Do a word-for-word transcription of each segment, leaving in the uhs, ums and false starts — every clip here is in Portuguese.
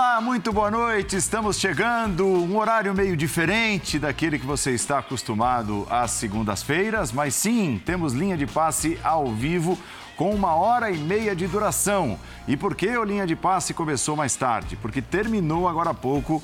Olá, muito boa noite. Estamos chegando, um horário meio diferente daquele que você está acostumado às segundas-feiras, mas sim, temos linha de passe ao vivo com uma hora e meia de duração. E por que a linha de passe começou mais tarde? Porque terminou agora há pouco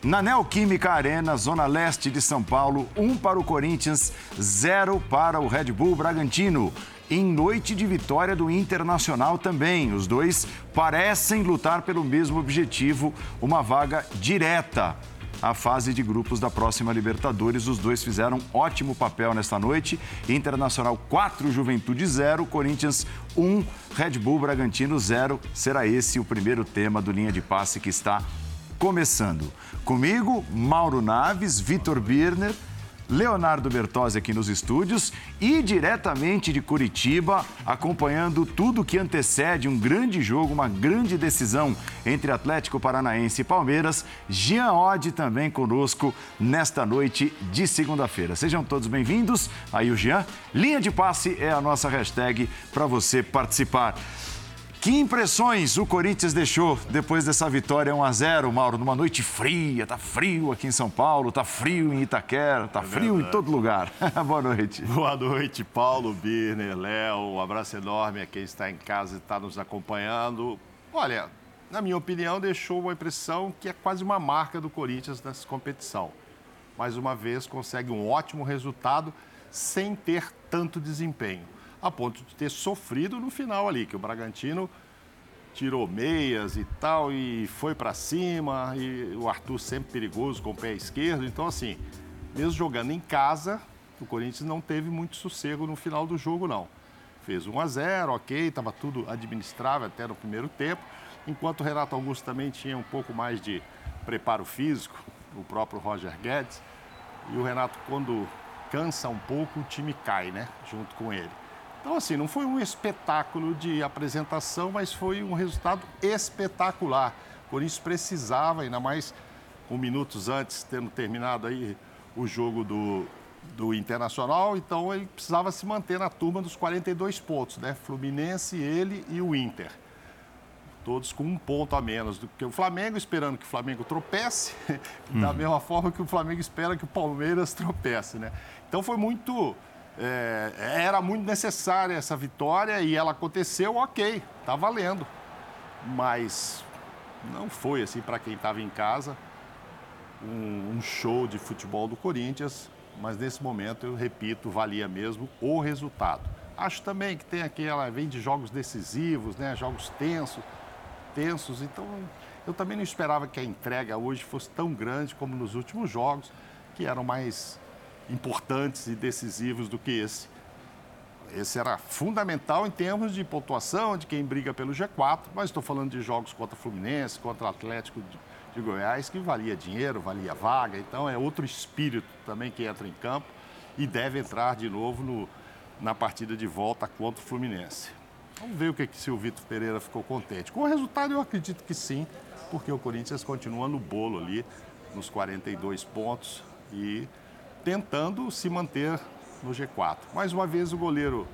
na Neoquímica Arena, Zona Leste de São Paulo, um para o Corinthians, zero para o Red Bull Bragantino. Em noite de vitória do Internacional também. Os dois parecem lutar pelo mesmo objetivo, uma vaga direta à fase de grupos da próxima Libertadores. Os dois fizeram um ótimo papel nesta noite. Internacional quatro, Juventude zero, Corinthians um, Red Bull Bragantino zero. Será esse o primeiro tema do Linha de Passe que está começando. Comigo, Mauro Naves, Vitor Birner, Leonardo Bertozzi aqui nos estúdios e diretamente de Curitiba, acompanhando tudo que antecede um grande jogo, uma grande decisão entre Atlético Paranaense e Palmeiras. Jean Odi também conosco nesta noite de segunda-feira. Sejam todos bem-vindos. Aí o Jean. Linha de passe é a nossa hashtag para você participar. Que impressões o Corinthians deixou depois dessa vitória um a zero, Mauro? Numa noite fria, tá frio aqui em São Paulo, tá frio em Itaquera, tá é frio verdade. Em todo lugar. Boa noite. Boa noite, Paulo, Birner, Léo, um abraço enorme a quem está em casa e está nos acompanhando. Olha, na minha opinião, deixou uma impressão que é quase uma marca do Corinthians nessa competição. Mais uma vez, consegue um ótimo resultado sem ter tanto desempenho, a ponto de ter sofrido no final ali, que o Bragantino tirou meias e tal, e foi para cima, e o Arthur sempre perigoso com o pé esquerdo. Então, assim, mesmo jogando em casa, o Corinthians não teve muito sossego no final do jogo, não. Fez um a zero, ok, estava tudo administrável até no primeiro tempo, enquanto o Renato Augusto também tinha um pouco mais de preparo físico, o próprio Roger Guedes. E o Renato, quando cansa um pouco, o time cai, né, junto com ele. Então, assim, não foi um espetáculo de apresentação, mas foi um resultado espetacular. O Corinthians precisava, ainda mais com minutos antes, tendo terminado aí o jogo do, do Internacional. Então, ele precisava se manter na turma dos quarenta e dois pontos, né? Fluminense, ele e o Inter. Todos com um ponto a menos do que o Flamengo, esperando que o Flamengo tropece, hum. da mesma forma que o Flamengo espera que o Palmeiras tropece, né? Então, foi muito... É, era muito necessária essa vitória e ela aconteceu, ok, tá valendo. Mas não foi, assim, para quem estava em casa, um, um show de futebol do Corinthians, mas nesse momento, eu repito, valia mesmo o resultado. Acho também que tem aquela, vem de jogos decisivos, né, jogos tensos, tensos, então eu também não esperava que a entrega hoje fosse tão grande como nos últimos jogos, que eram mais... importantes e decisivos do que esse. Esse era fundamental em termos de pontuação, de quem briga pelo G quatro, mas estou falando de jogos contra Fluminense, contra Atlético de Goiás, que valia dinheiro, valia vaga. Então, é outro espírito também que entra em campo e deve entrar de novo no, na partida de volta contra o Fluminense. Vamos ver o que, se o Vitor Pereira ficou contente. Com o resultado, eu acredito que sim, porque o Corinthians continua no bolo ali, nos quarenta e dois pontos e... tentando se manter no G quatro. Mais uma vez, o goleiro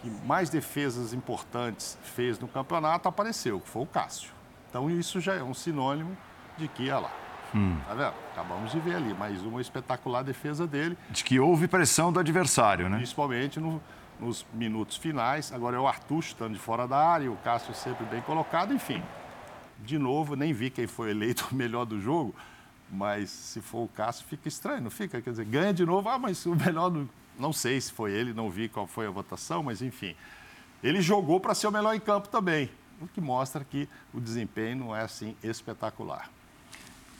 que mais defesas importantes fez no campeonato apareceu, que foi o Cássio. Então, isso já é um sinônimo de que, olha lá, hum. tá vendo? Acabamos de ver ali, mais uma espetacular defesa dele. De que houve pressão do adversário, né? Principalmente no, nos minutos finais. Agora é o Arthur estando de fora da área, o Cássio sempre bem colocado, enfim. De novo, nem vi quem foi eleito o melhor do jogo, mas se for o Cássio, fica estranho, não fica? Quer dizer, ganha de novo, ah, mas o melhor... Não, não sei se foi ele, não vi qual foi a votação, mas enfim. Ele jogou para ser o melhor em campo também, o que mostra que o desempenho não é assim espetacular.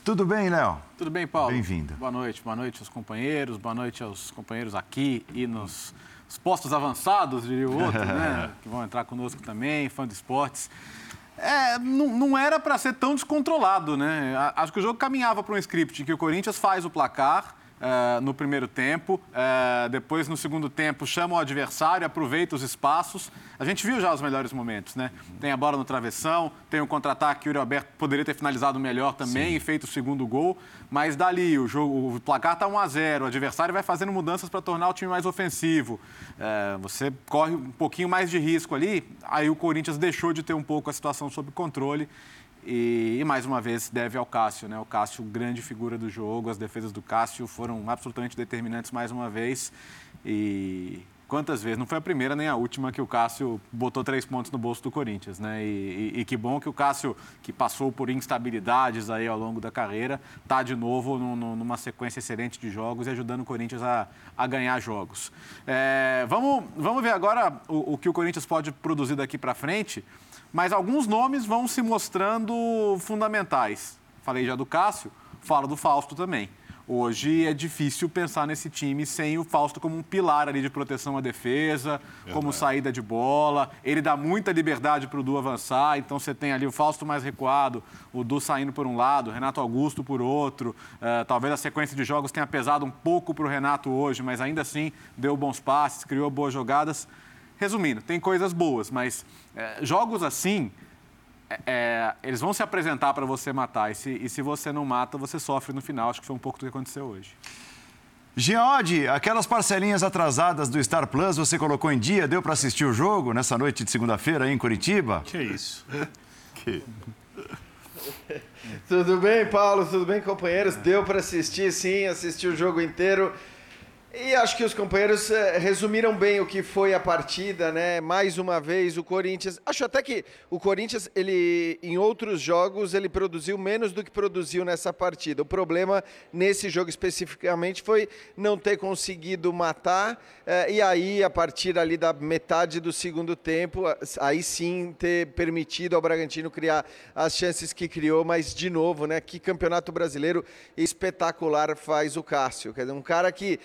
Tudo bem, Léo? Tudo bem, Paulo? Bem-vindo. Boa noite, boa noite aos companheiros, boa noite aos companheiros aqui e nos postos avançados, diria o outro, né? Que vão entrar conosco também, fã de esportes. É, não, não era para ser tão descontrolado, né? Acho que o jogo caminhava para um script em que o Corinthians faz o placar uh, no primeiro tempo, uh, depois no segundo tempo chama o adversário, aproveita os espaços. A gente viu já os melhores momentos, né? Tem a bola no travessão, tem um contra-ataque que o Yuri Alberto poderia ter finalizado melhor também. Sim. E feito o segundo gol, mas dali o, jogo, o placar está um a zero, o adversário vai fazendo mudanças para tornar o time mais ofensivo. É, você corre um pouquinho mais de risco ali, aí o Corinthians deixou de ter um pouco a situação sob controle E, e mais uma vez deve ao Cássio, né? O Cássio, grande figura do jogo, as defesas do Cássio foram absolutamente determinantes mais uma vez. E quantas vezes? Não foi a primeira nem a última que o Cássio botou três pontos no bolso do Corinthians, né? E, e, e que bom que o Cássio, que passou por instabilidades aí ao longo da carreira, está de novo no, no, numa sequência excelente de jogos e ajudando o Corinthians a, a ganhar jogos. É, vamos, vamos ver agora o, o que o Corinthians pode produzir daqui para frente, mas alguns nomes vão se mostrando fundamentais. Falei já do Cássio, falo do Fausto também. Hoje é difícil pensar nesse time sem o Fausto como um pilar ali de proteção à defesa, Verdade. Como saída de bola. Ele dá muita liberdade para o Du avançar, então você tem ali o Fausto mais recuado, o Du saindo por um lado, o Renato Augusto por outro. Uh, talvez a sequência de jogos tenha pesado um pouco para o Renato hoje, mas ainda assim deu bons passes, criou boas jogadas. Resumindo, tem coisas boas, mas é, jogos assim... É, eles vão se apresentar para você matar, e se, e se você não mata, você sofre no final. Acho que foi um pouco do que aconteceu hoje. Jean Odi, aquelas parcelinhas atrasadas do Star Plus, você colocou em dia, deu para assistir o jogo nessa noite de segunda-feira aí em Curitiba? Que isso? que... Tudo bem, Paulo? Tudo bem, companheiros? Deu para assistir, sim, assisti o jogo inteiro. E acho que os companheiros resumiram bem o que foi a partida, né? Mais uma vez o Corinthians, acho até que o Corinthians, ele em outros jogos ele produziu menos do que produziu nessa partida. O problema nesse jogo especificamente foi não ter conseguido matar, e aí a partir ali da metade do segundo tempo, aí sim ter permitido ao Bragantino criar as chances que criou, mas de novo, né? Que campeonato brasileiro espetacular faz o Cássio, quer dizer, um cara que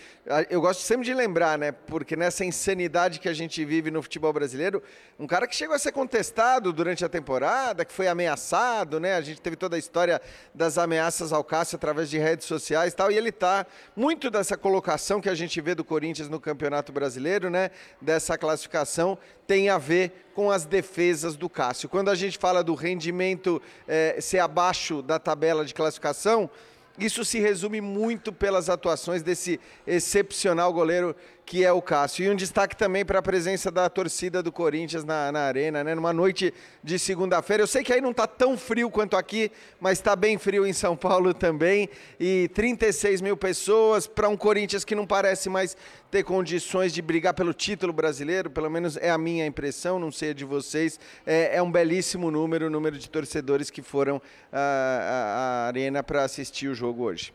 eu gosto sempre de lembrar, né? Porque nessa insanidade que a gente vive no futebol brasileiro, um cara que chegou a ser contestado durante a temporada, que foi ameaçado, né? A gente teve toda a história das ameaças ao Cássio através de redes sociais e tal, e ele tá muito dessa colocação que a gente vê do Corinthians no Campeonato Brasileiro, né? Dessa classificação tem a ver com as defesas do Cássio. Quando a gente fala do rendimento é, ser abaixo da tabela de classificação, isso se resume muito pelas atuações desse excepcional goleiro que é o Cássio. E um destaque também para a presença da torcida do Corinthians na, na Arena, né? Numa noite de segunda-feira. Eu sei que aí não está tão frio quanto aqui, mas está bem frio em São Paulo também. E trinta e seis mil pessoas para um Corinthians que não parece mais ter condições de brigar pelo título brasileiro, pelo menos é a minha impressão, não sei a de vocês. É, é um belíssimo número, o número de torcedores que foram à Arena para assistir o jogo hoje.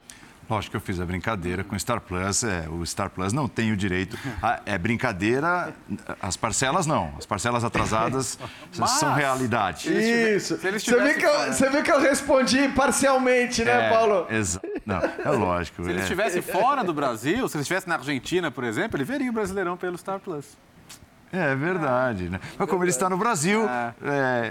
Lógico que eu fiz a brincadeira com o Star Plus, é, o Star Plus não tem o direito. A, é brincadeira, as parcelas não, as parcelas atrasadas mas, são realidade. Isso, se eles tivessem, você, viu que eu, você viu que eu respondi parcialmente, né, é, Paulo? Exa... Não, é lógico. Se ele estivesse é. fora do Brasil, se ele estivesse na Argentina, por exemplo, ele veria o Brasileirão pelo Star Plus. É verdade, né? Mas como ele está no Brasil, ah. é...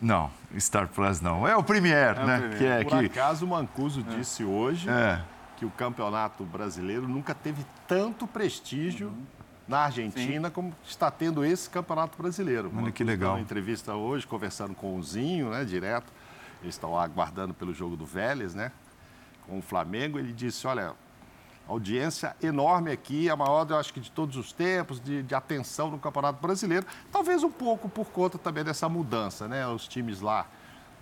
não, Star Plus não. É o Premier, é né? O Premier. Que é, Por que... acaso o Mancuso é. disse hoje é. que o Campeonato Brasileiro nunca teve tanto prestígio uhum. na Argentina Sim. como está tendo esse Campeonato Brasileiro. Olha que legal. Uma entrevista hoje, conversando com o Zinho, né, direto. Eles estão aguardando pelo jogo do Vélez, né? Com o Flamengo, ele disse, olha... audiência enorme aqui, a maior, eu acho que de todos os tempos, de, de atenção no Campeonato Brasileiro. Talvez um pouco por conta também dessa mudança, né? Os times lá,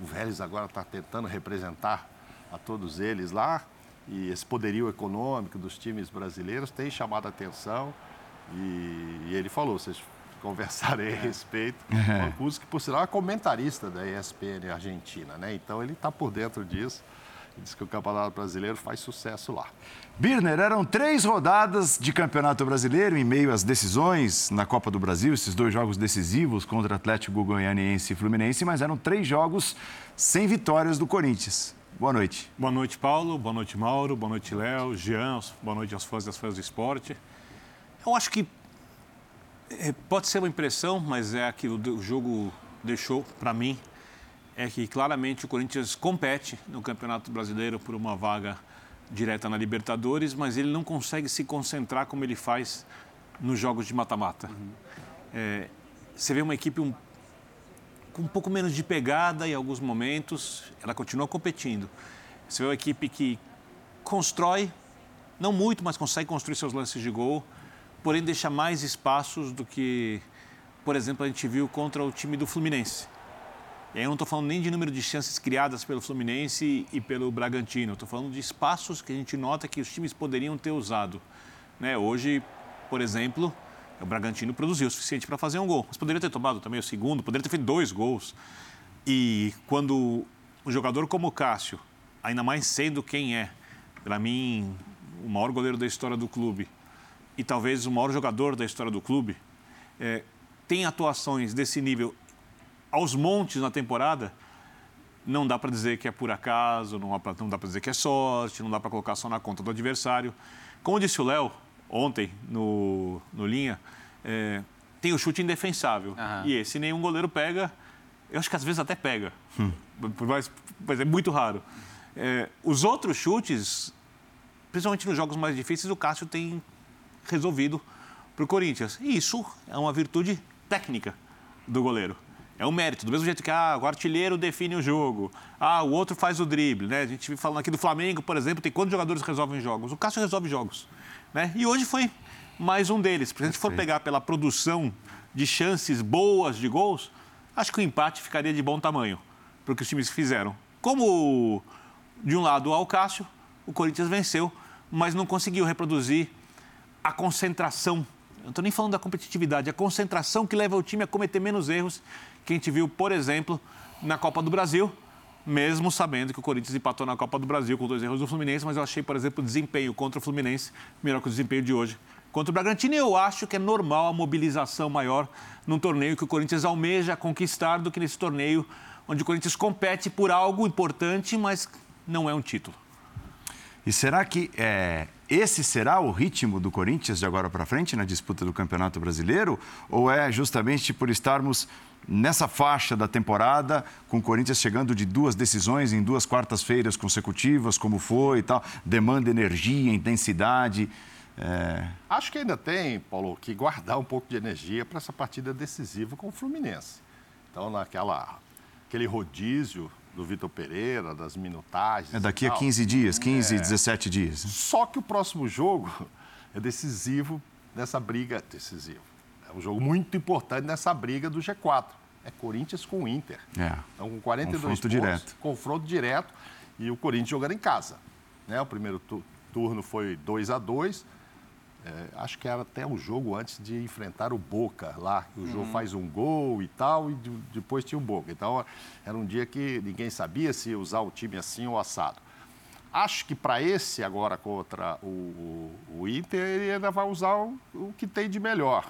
o Vélez agora está tentando representar a todos eles lá. E esse poderio econômico dos times brasileiros tem chamado a atenção. E, e ele falou, vocês conversarem a respeito. É. O Augusto, que por sinal é comentarista da E S P N Argentina, né? Então ele está por dentro disso. Diz que o Campeonato Brasileiro faz sucesso lá. Birner, eram três rodadas de Campeonato Brasileiro em meio às decisões na Copa do Brasil, esses dois jogos decisivos contra Atlético Goianiense e Fluminense, mas eram três jogos sem vitórias do Corinthians. Boa noite. Boa noite, Paulo. Boa noite, Mauro. Boa noite, Léo, Jean. Boa noite aos fãs das fãs do esporte. Eu acho que pode ser uma impressão, mas é que o jogo deixou para mim. É que claramente o Corinthians compete no Campeonato Brasileiro por uma vaga direta na Libertadores, mas ele não consegue se concentrar como ele faz nos jogos de mata-mata. Uhum. É, você vê uma equipe um, com um pouco menos de pegada em alguns momentos, ela continua competindo. Você vê uma equipe que constrói, não muito, mas consegue construir seus lances de gol, porém deixa mais espaços do que, por exemplo, a gente viu contra o time do Fluminense. E aí eu não estou falando nem de número de chances criadas pelo Fluminense e pelo Bragantino. Estou falando de espaços que a gente nota que os times poderiam ter usado. Né? Hoje, por exemplo, o Bragantino produziu o suficiente para fazer um gol. Mas poderia ter tomado também o segundo, poderia ter feito dois gols. E quando um jogador como o Cássio, ainda mais sendo quem é, para mim, o maior goleiro da história do clube e talvez o maior jogador da história do clube, é, tem atuações desse nível aos montes na temporada, não dá para dizer que é por acaso, não dá para dizer que é sorte, não dá para colocar só na conta do adversário. Como disse o Léo ontem no, no Linha, é, tem o chute indefensável. Uhum. E esse nenhum goleiro pega, eu acho que às vezes até pega, hum. mas, mas é muito raro. É, os outros chutes, principalmente nos jogos mais difíceis, o Cássio tem resolvido para o Corinthians. E isso é uma virtude técnica do goleiro. É um mérito, do mesmo jeito que ah, o artilheiro define o jogo, ah, o outro faz o drible, né? A gente falando aqui do Flamengo, por exemplo, tem quantos jogadores resolvem jogos? O Cássio resolve jogos, né? E hoje foi mais um deles. Se a gente for pegar pela produção de chances boas de gols, acho que o empate ficaria de bom tamanho para o que os times fizeram. Como, de um lado, o Cássio, o Corinthians venceu, mas não conseguiu reproduzir a concentração. Eu não estou nem falando da competitividade, a concentração que leva o time a cometer menos erros que a gente viu, por exemplo, na Copa do Brasil, mesmo sabendo que o Corinthians empatou na Copa do Brasil com dois erros do Fluminense, mas eu achei, por exemplo, o desempenho contra o Fluminense melhor que o desempenho de hoje contra o Bragantino. E eu acho que é normal a mobilização maior num torneio que o Corinthians almeja conquistar do que nesse torneio onde o Corinthians compete por algo importante, mas não é um título. E será que é, esse será o ritmo do Corinthians de agora para frente na disputa do Campeonato Brasileiro? Ou é justamente por estarmos nessa faixa da temporada, com o Corinthians chegando de duas decisões em duas quartas-feiras consecutivas, como foi e tal, demanda energia, intensidade? É... Acho que ainda tem, Paulo, que guardar um pouco de energia para essa partida decisiva com o Fluminense. Então, naquela, aquele rodízio do Vitor Pereira, das minutagens... É daqui a quinze dias, quinze, dezessete dias. Só que o próximo jogo é decisivo nessa briga decisiva. É um jogo muito importante nessa briga do G quatro. É Corinthians com o Inter. É. Então, com quarenta e dois pontos, confronto direto. Confronto direto e o Corinthians jogando em casa. Né? O primeiro turno foi dois a dois. É, acho que era até um jogo antes de enfrentar o Boca lá. O jogo uhum. faz um gol e tal, e de, depois tinha o Boca. Então, era um dia que ninguém sabia se usar o time assim ou assado. Acho que para esse agora contra o, o, o Inter, ele ainda vai usar o, o que tem de melhor.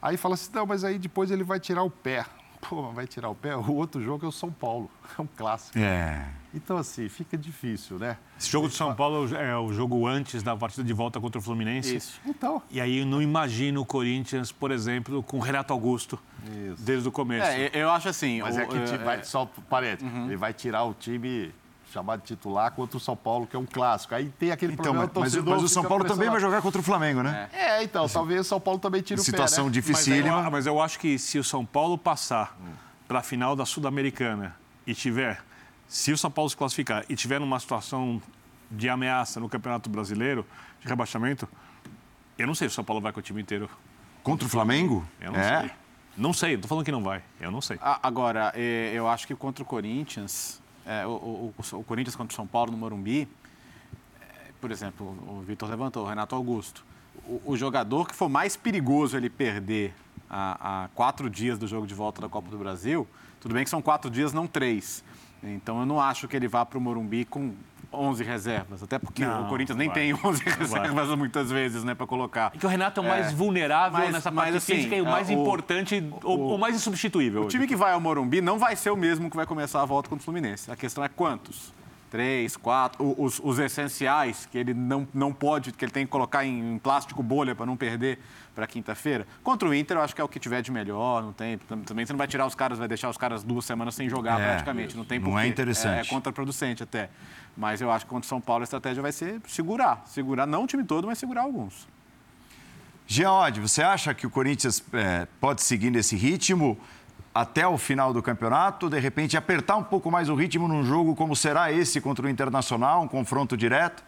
Aí fala assim, não, mas aí depois ele vai tirar o pé. Pô, vai tirar o pé? O outro jogo é o São Paulo, é um clássico. É. Então, assim, fica difícil, né? Esse jogo do São Paulo é o jogo antes da partida de volta contra o Fluminense. Isso, então. E aí eu não imagino o Corinthians, por exemplo, com o Renato Augusto Isso. desde o começo. É, eu acho assim... Mas o, é que, é, vai, é... só parede, uhum. ele vai tirar o time... chamado de titular, contra o São Paulo, que é um clássico. Aí tem aquele então, problema... Mas, mas, mas o São Paulo também vai jogar contra o Flamengo, né? É, é então, talvez o São Paulo também tire o pé, né? Situação dificílima. Mas, mas eu acho que se o São Paulo passar hum. para a final da Sul-Americana e tiver... Se o São Paulo se classificar e tiver numa situação de ameaça no Campeonato Brasileiro, de rebaixamento, eu não sei se o São Paulo vai com o time inteiro. Contra o Flamengo? Eu não é. sei. Não sei, tô falando que não vai. Eu não sei. Ah, agora, eu acho que contra o Corinthians... É, o, o, o Corinthians contra o São Paulo no Morumbi, é, por exemplo, o Vitor levantou, o Renato Augusto. O, o jogador que for mais perigoso ele perder a, a quatro dias do jogo de volta da Copa do Brasil, tudo bem que são quatro dias, não três. Então, eu não acho que ele vá para o Morumbi com onze reservas, até porque não, o Corinthians nem vai. tem onze reservas vai. muitas vezes, né, para colocar. É que o Renato é o mais é, vulnerável mas, nessa parte assim, física e o mais o, importante, o, o, o mais insubstituível. O time hoje. que vai ao Morumbi não vai ser o mesmo que vai começar a volta contra o Fluminense. A questão é quantos? Três, quatro, os, os essenciais que ele não, não pode, que ele tem que colocar em, em plástico bolha para não perder para quinta-feira. Contra o Inter, eu acho que é o que tiver de melhor, não tem, também você não vai tirar os caras, vai deixar os caras duas semanas sem jogar é, praticamente, não tem porquê. Não é interessante. É, é contraproducente até, mas eu acho que contra o São Paulo a estratégia vai ser segurar, segurar não o time todo, mas segurar alguns. Jean Odi, você acha que o Corinthians é, pode seguir nesse ritmo até o final do campeonato, de repente apertar um pouco mais o ritmo num jogo como será esse contra o Internacional, um confronto direto?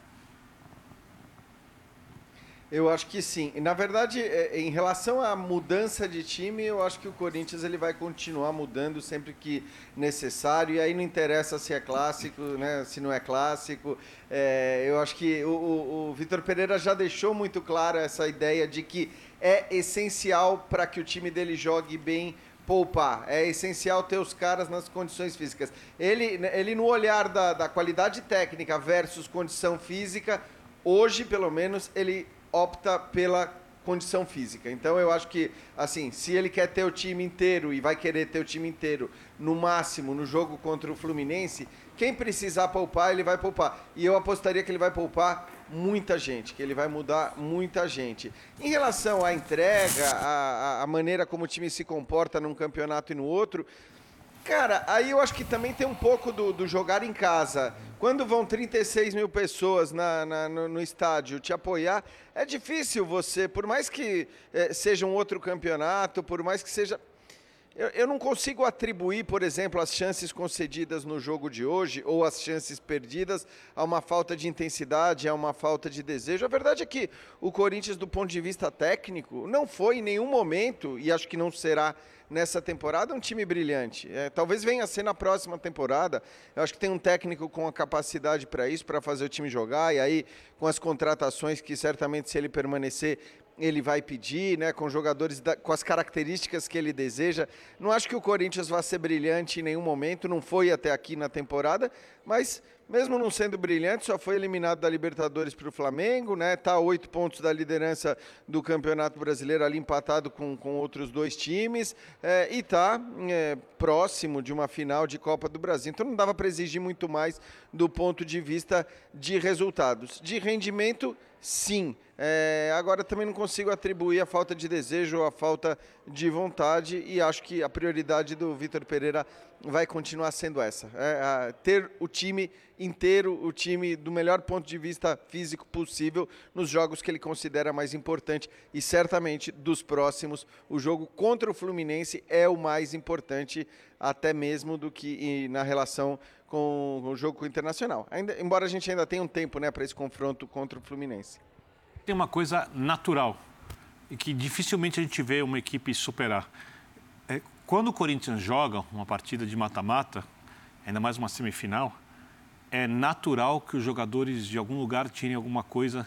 Eu acho que sim. Na verdade, em relação à mudança de time, eu acho que o Corinthians ele vai continuar mudando sempre que necessário. E aí não interessa se é clássico, né? Se não é clássico. É, eu acho que o, o, o Vitor Pereira já deixou muito clara essa ideia de que é essencial para que o time dele jogue bem poupar, é essencial ter os caras nas condições físicas. Ele, ele no olhar da, da qualidade técnica versus condição física, hoje, pelo menos, ele opta pela condição física. Então, eu acho que, assim, se ele quer ter o time inteiro e vai querer ter o time inteiro no máximo no jogo contra o Fluminense, quem precisar poupar, ele vai poupar. E eu apostaria que ele vai poupar muita gente, que ele vai mudar muita gente. Em relação à entrega, à, à maneira como o time se comporta num campeonato e no outro, cara, aí eu acho que também tem um pouco do, do jogar em casa. Quando vão trinta e seis mil pessoas na, na, no, no estádio te apoiar, é difícil você, por mais que eh, seja um outro campeonato, por mais que seja... Eu, eu não consigo atribuir, por exemplo, as chances concedidas no jogo de hoje ou as chances perdidas a uma falta de intensidade, a uma falta de desejo. A verdade é que o Corinthians, do ponto de vista técnico, não foi em nenhum momento, e acho que não será nessa temporada, um time brilhante. É, talvez venha a ser na próxima temporada. Eu acho que tem um técnico com a capacidade para isso, para fazer o time jogar, e aí com as contratações que certamente, se ele permanecer, ele vai pedir, né, com jogadores da, com as características que ele deseja. Não acho que o Corinthians vá ser brilhante em nenhum momento, não foi até aqui na temporada, mas mesmo não sendo brilhante, só foi eliminado da Libertadores para o Flamengo, né, está a oito pontos da liderança do Campeonato Brasileiro, ali empatado com, com outros dois times, é, e está é, próximo de uma final de Copa do Brasil. Então não dava para exigir muito mais do ponto de vista de resultados. De rendimento, sim. É, agora também não consigo atribuir a falta de desejo ou a falta de vontade, e acho que a prioridade do Vitor Pereira vai continuar sendo essa, é, é, ter o time inteiro, o time do melhor ponto de vista físico possível nos jogos que ele considera mais importante, e certamente dos próximos o jogo contra o Fluminense é o mais importante, até mesmo do que na relação com o jogo com o Internacional, ainda, embora a gente ainda tenha um tempo, né, para esse confronto contra o Fluminense. Tem uma coisa natural e que dificilmente a gente vê uma equipe superar. É, quando o Corinthians joga uma partida de mata-mata, ainda mais uma semifinal, é natural que os jogadores de algum lugar tirem alguma coisa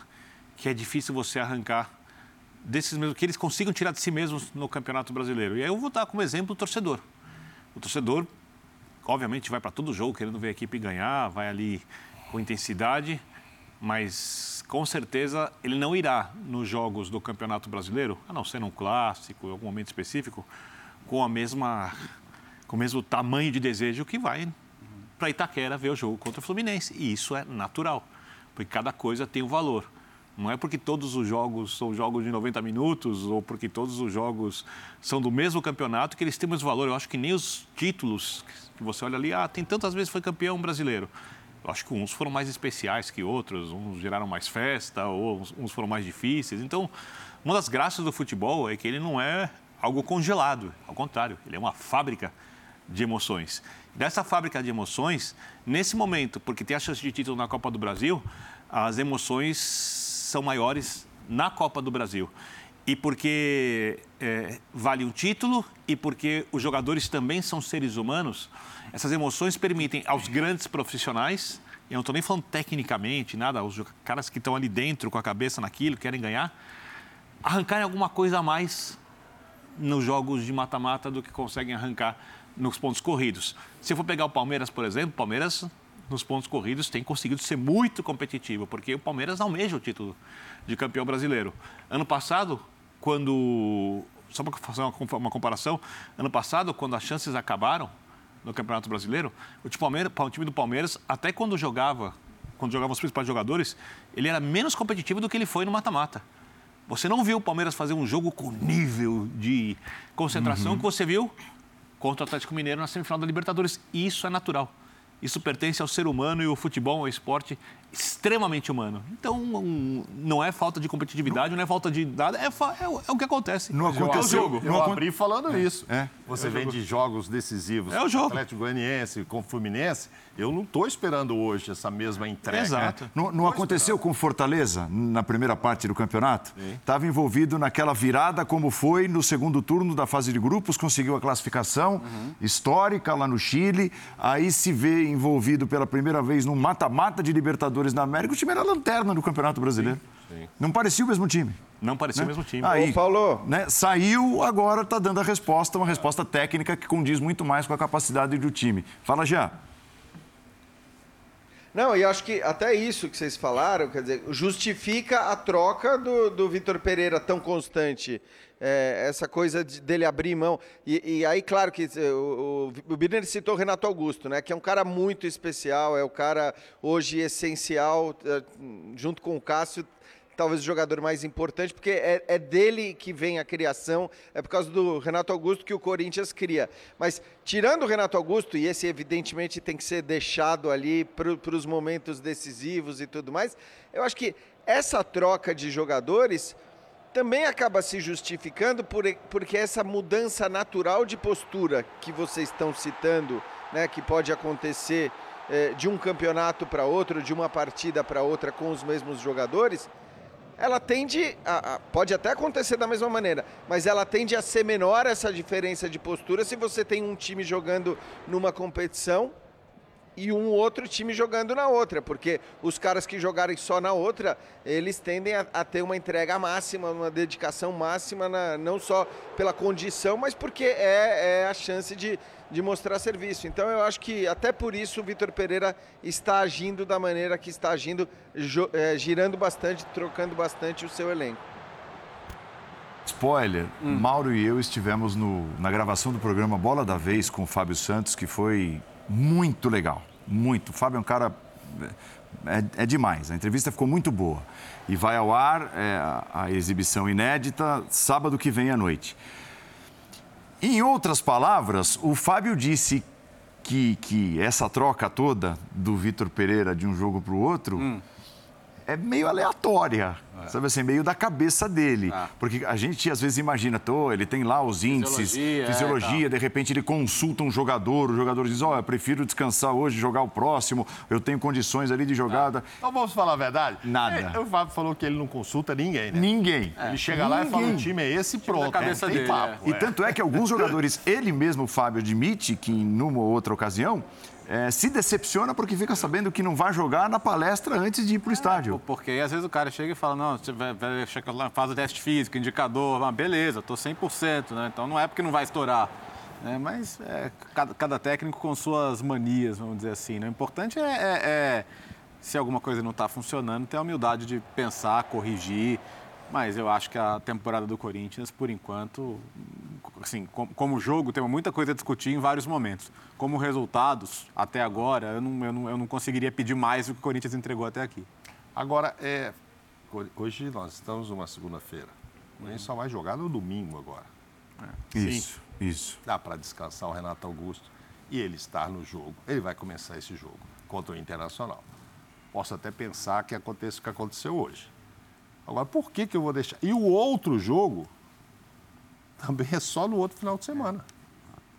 que é difícil você arrancar desses mesmos, que eles consigam tirar de si mesmos no Campeonato Brasileiro. E aí eu vou dar como exemplo o torcedor. O torcedor, obviamente, vai para todo jogo querendo ver a equipe ganhar, vai ali com intensidade, mas com certeza ele não irá nos jogos do Campeonato Brasileiro, a não ser num clássico, em algum momento específico, com, a mesma, com o mesmo tamanho de desejo que vai para Itaquera ver o jogo contra o Fluminense. E isso é natural, porque cada coisa tem um valor. Não é porque todos os jogos são jogos de noventa minutos ou porque todos os jogos são do mesmo campeonato que eles têm o mesmo valor. Eu acho que nem os títulos que você olha ali, ah, tem tantas vezes que foi campeão brasileiro. Acho que uns foram mais especiais que outros, uns geraram mais festa, ou uns foram mais difíceis. Então, uma das graças do futebol é que ele não é algo congelado. Ao contrário, ele é uma fábrica de emoções. E dessa fábrica de emoções, nesse momento, porque tem a chance de título na Copa do Brasil, as emoções são maiores na Copa do Brasil. E porque é, vale um título e porque os jogadores também são seres humanos, essas emoções permitem aos grandes profissionais, eu não estou nem falando tecnicamente, nada, os caras que estão ali dentro com a cabeça naquilo, querem ganhar, arrancarem alguma coisa a mais nos jogos de mata-mata do que conseguem arrancar nos pontos corridos. Se eu for pegar o Palmeiras, por exemplo, o Palmeiras nos pontos corridos tem conseguido ser muito competitivo, porque o Palmeiras almeja o título de campeão brasileiro. Ano passado, quando... só para fazer uma comparação, ano passado, quando as chances acabaram, no Campeonato Brasileiro, o time do Palmeiras, até quando jogava, quando jogava os principais jogadores, ele era menos competitivo do que ele foi no mata-mata. Você não viu o Palmeiras fazer um jogo com nível de concentração uhum. que você viu contra o Atlético Mineiro na semifinal da Libertadores. E isso é natural. Isso pertence ao ser humano e o futebol, o esporte, extremamente humano. Então, um, não é falta de competitividade, não é falta de nada, é, fa é, é o que acontece. Não aconteceu. É o jogo. Eu não abri falando é. isso. É. Você é vem jogo. de jogos decisivos é o jogo. Atlético Goianiense com Fluminense, eu não estou esperando hoje essa mesma entrega. Exato. É. Não, não aconteceu esperando. com Fortaleza, na primeira parte do campeonato? Estava envolvido naquela virada como foi no segundo turno da fase de grupos, conseguiu a classificação uhum. histórica lá no Chile, aí se vê envolvido pela primeira vez num mata-mata de Libertadores na América, o time era lanterna do Campeonato Brasileiro. Sim, sim. Não parecia o mesmo time. Não parecia né? o mesmo time. Aí, Ô, Paulo. Né, saiu, agora está dando a resposta, uma resposta técnica que condiz muito mais com a capacidade do time. Fala, Jean. Não, e acho que até isso que vocês falaram, quer dizer, justifica a troca do, do Vitor Pereira tão constante, é, essa coisa de, dele abrir mão. E, e aí, claro que o, o, o Birner citou o Renato Augusto, né, que é um cara muito especial, é o cara hoje essencial, junto com o Cássio, talvez o jogador mais importante, porque é, é dele que vem a criação, é por causa do Renato Augusto que o Corinthians cria. Mas tirando o Renato Augusto, e esse evidentemente tem que ser deixado ali para os momentos decisivos e tudo mais, eu acho que essa troca de jogadores também acaba se justificando por, porque essa mudança natural de postura que vocês estão citando, né, que pode acontecer eh, de um campeonato para outro, de uma partida para outra com os mesmos jogadores, ela tende, a, a, pode até acontecer da mesma maneira, mas ela tende a ser menor essa diferença de postura se você tem um time jogando numa competição e um outro time jogando na outra, porque os caras que jogarem só na outra, eles tendem a, a ter uma entrega máxima, uma dedicação máxima, na, não só pela condição, mas porque é, é a chance de, de mostrar serviço. Então eu acho que até por isso o Vitor Pereira está agindo da maneira que está agindo, jo, é, girando bastante, trocando bastante o seu elenco. Spoiler, hum. Mauro e eu estivemos no, na gravação do programa Bola da Vez com o Fábio Santos, que foi... muito legal, muito. O Fábio é um cara... É, é demais. A entrevista ficou muito boa. E vai ao ar é, a exibição inédita sábado que vem à noite. Em outras palavras, o Fábio disse que, que essa troca toda do Vitor Pereira de um jogo para o outro... Hum. É meio aleatória, é. sabe assim, meio da cabeça dele. Ah. Porque a gente às vezes imagina, tô, ele tem lá os índices, fisiologia, fisiologia é, de repente ele consulta um jogador, o jogador diz, ó, oh, eu prefiro descansar hoje, jogar o próximo, eu tenho condições ali de jogada. Ah. Então vamos falar a verdade? Nada. O Fábio falou que ele não consulta ninguém, né? Ninguém. É. Ele chega ninguém. lá e fala, o time é esse, pronto, é, tem dele, papo. É. E tanto é que alguns jogadores, ele mesmo, o Fábio, admite que em numa ou outra ocasião, É, se decepciona porque fica sabendo que não vai jogar na palestra antes de ir para o é, estádio. Porque às vezes o cara chega e fala, não, você vai, vai, faz o teste físico, indicador, ah, beleza, estou cem por cento, né? Então não é porque não vai estourar. Né? Mas é, cada, cada técnico com suas manias, vamos dizer assim. Né? O importante é, é, é, se alguma coisa não está funcionando, ter a humildade de pensar, corrigir. Mas eu acho que a temporada do Corinthians, por enquanto, assim, como jogo, tem muita coisa a discutir em vários momentos. Como resultados, até agora, eu não, eu não, eu não conseguiria pedir mais do que o Corinthians entregou até aqui. Agora, é, hoje nós estamos numa segunda-feira. Hum. Ele só vai jogar no domingo agora. É. Isso, Sim. isso. Dá para descansar o Renato Augusto e ele estar no jogo. Ele vai começar esse jogo contra o Internacional. Posso até pensar que aconteça o que aconteceu hoje. Agora, por que que eu vou deixar? E o outro jogo também é só no outro final de semana.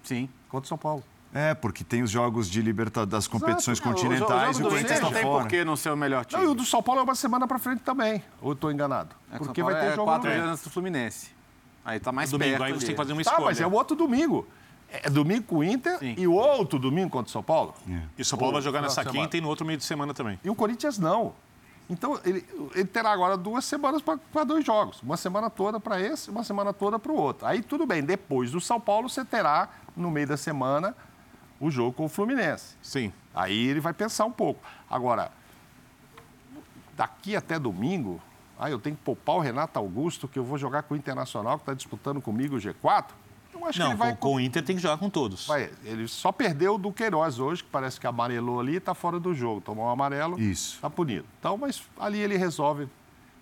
Sim. Contra o São Paulo. É, porque tem os jogos de Libertadores, das competições Exato. continentais o, o e o Corinthians está fora. Não tem por que não ser o melhor time. Não, e o do São Paulo é uma semana para frente também. Ou eu estou enganado? É, porque vai ter é jogo quatro dias antes do Fluminense. Aí está mais domingo, perto. Aí você tem que fazer uma tá, escolha. Tá, mas é o outro domingo. É domingo com o Inter Sim. e o outro domingo contra o São Paulo. É. E o São Paulo o vai jogar nessa quinta semana. E no outro meio de semana também. E o Corinthians não. Então, ele, ele terá agora duas semanas para dois jogos. Uma semana toda para esse, uma semana toda para o outro. Aí, tudo bem. Depois do São Paulo, você terá, no meio da semana, o jogo com o Fluminense. Sim. Aí ele vai pensar um pouco. Agora, daqui até domingo, ah, eu tenho que poupar o Renato Augusto, que eu vou jogar com o Internacional, que está disputando comigo o G quatro. Eu acho Não, que ele vai com, com o Inter tem que jogar com todos. Vai, ele só perdeu o Du Queiroz hoje, que parece que amarelou ali e está fora do jogo. Tomou um amarelo, Isso. tá punido. Então, mas ali ele resolve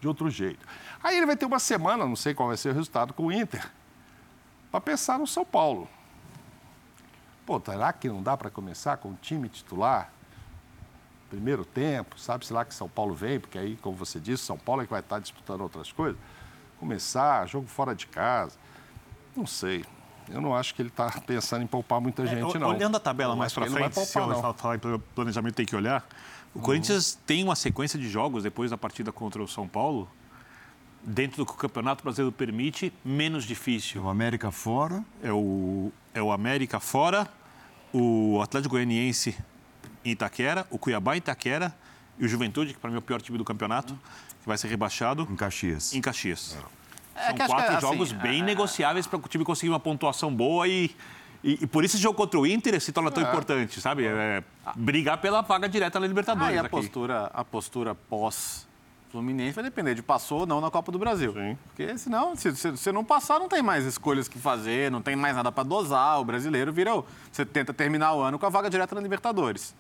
de outro jeito. Aí ele vai ter uma semana, não sei qual vai ser o resultado com o Inter, para pensar no São Paulo. Pô, será que não dá para começar com o time titular? primeiro tempo, sabe-se lá que São Paulo vem, porque aí, como você disse, São Paulo é que vai estar disputando outras coisas. Começar, jogo fora de casa, não sei. Eu não acho que ele está pensando em poupar muita é, gente, não. Olhando a tabela não, mais para frente, poupar, se eu falar em planejamento, tem que olhar. O Corinthians uhum. tem uma sequência de jogos depois da partida contra o São Paulo, dentro do que o Campeonato Brasileiro permite, menos difícil. O América fora. É o, é o América fora, o Atlético Goianiense em Itaquera, o Cuiabá em Itaquera e o Juventude, que para mim é o pior time do campeonato, que vai ser rebaixado. Em Caxias. Em Caxias. É. São é, quatro que, jogos assim, bem é... negociáveis para o time conseguir uma pontuação boa e... E, e por isso esse jogo contra o Inter se torna tão é. importante, sabe? É, brigar pela vaga direta na Libertadores. Ah, e a postura, a postura pós-Fluminense vai depender de passou ou não na Copa do Brasil. Sim. Porque senão, se você se não passar, não tem mais escolhas que fazer, não tem mais nada para dosar. O brasileiro virou. Você tenta terminar o ano com a vaga direta na Libertadores.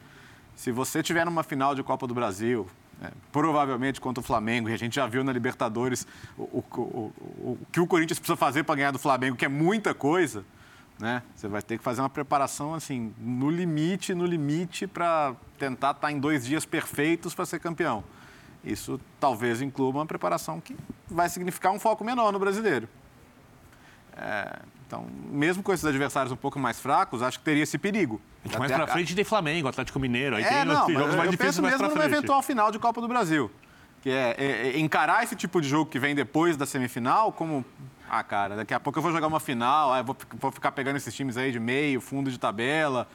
Se você tiver numa final de Copa do Brasil... É, provavelmente contra o Flamengo, e a gente já viu na Libertadores o, o, o, o, o que o Corinthians precisa fazer para ganhar do Flamengo, que é muita coisa, né? Você vai ter que fazer uma preparação assim, no limite, no limite, para tentar estar em dois dias perfeitos para ser campeão. Isso talvez inclua uma preparação que vai significar um foco menor no brasileiro. É, então, mesmo com esses adversários um pouco mais fracos, acho que teria esse perigo. Mais pra a... frente tem Flamengo, Atlético Mineiro, aí é, tem não, jogos mais eu difíceis mais pra frente. Eu penso mesmo no eventual final de Copa do Brasil, que é, é, é encarar esse tipo de jogo que vem depois da semifinal como, ah, cara, daqui a pouco eu vou jogar uma final, aí vou, vou ficar pegando esses times aí de meio, fundo de tabela.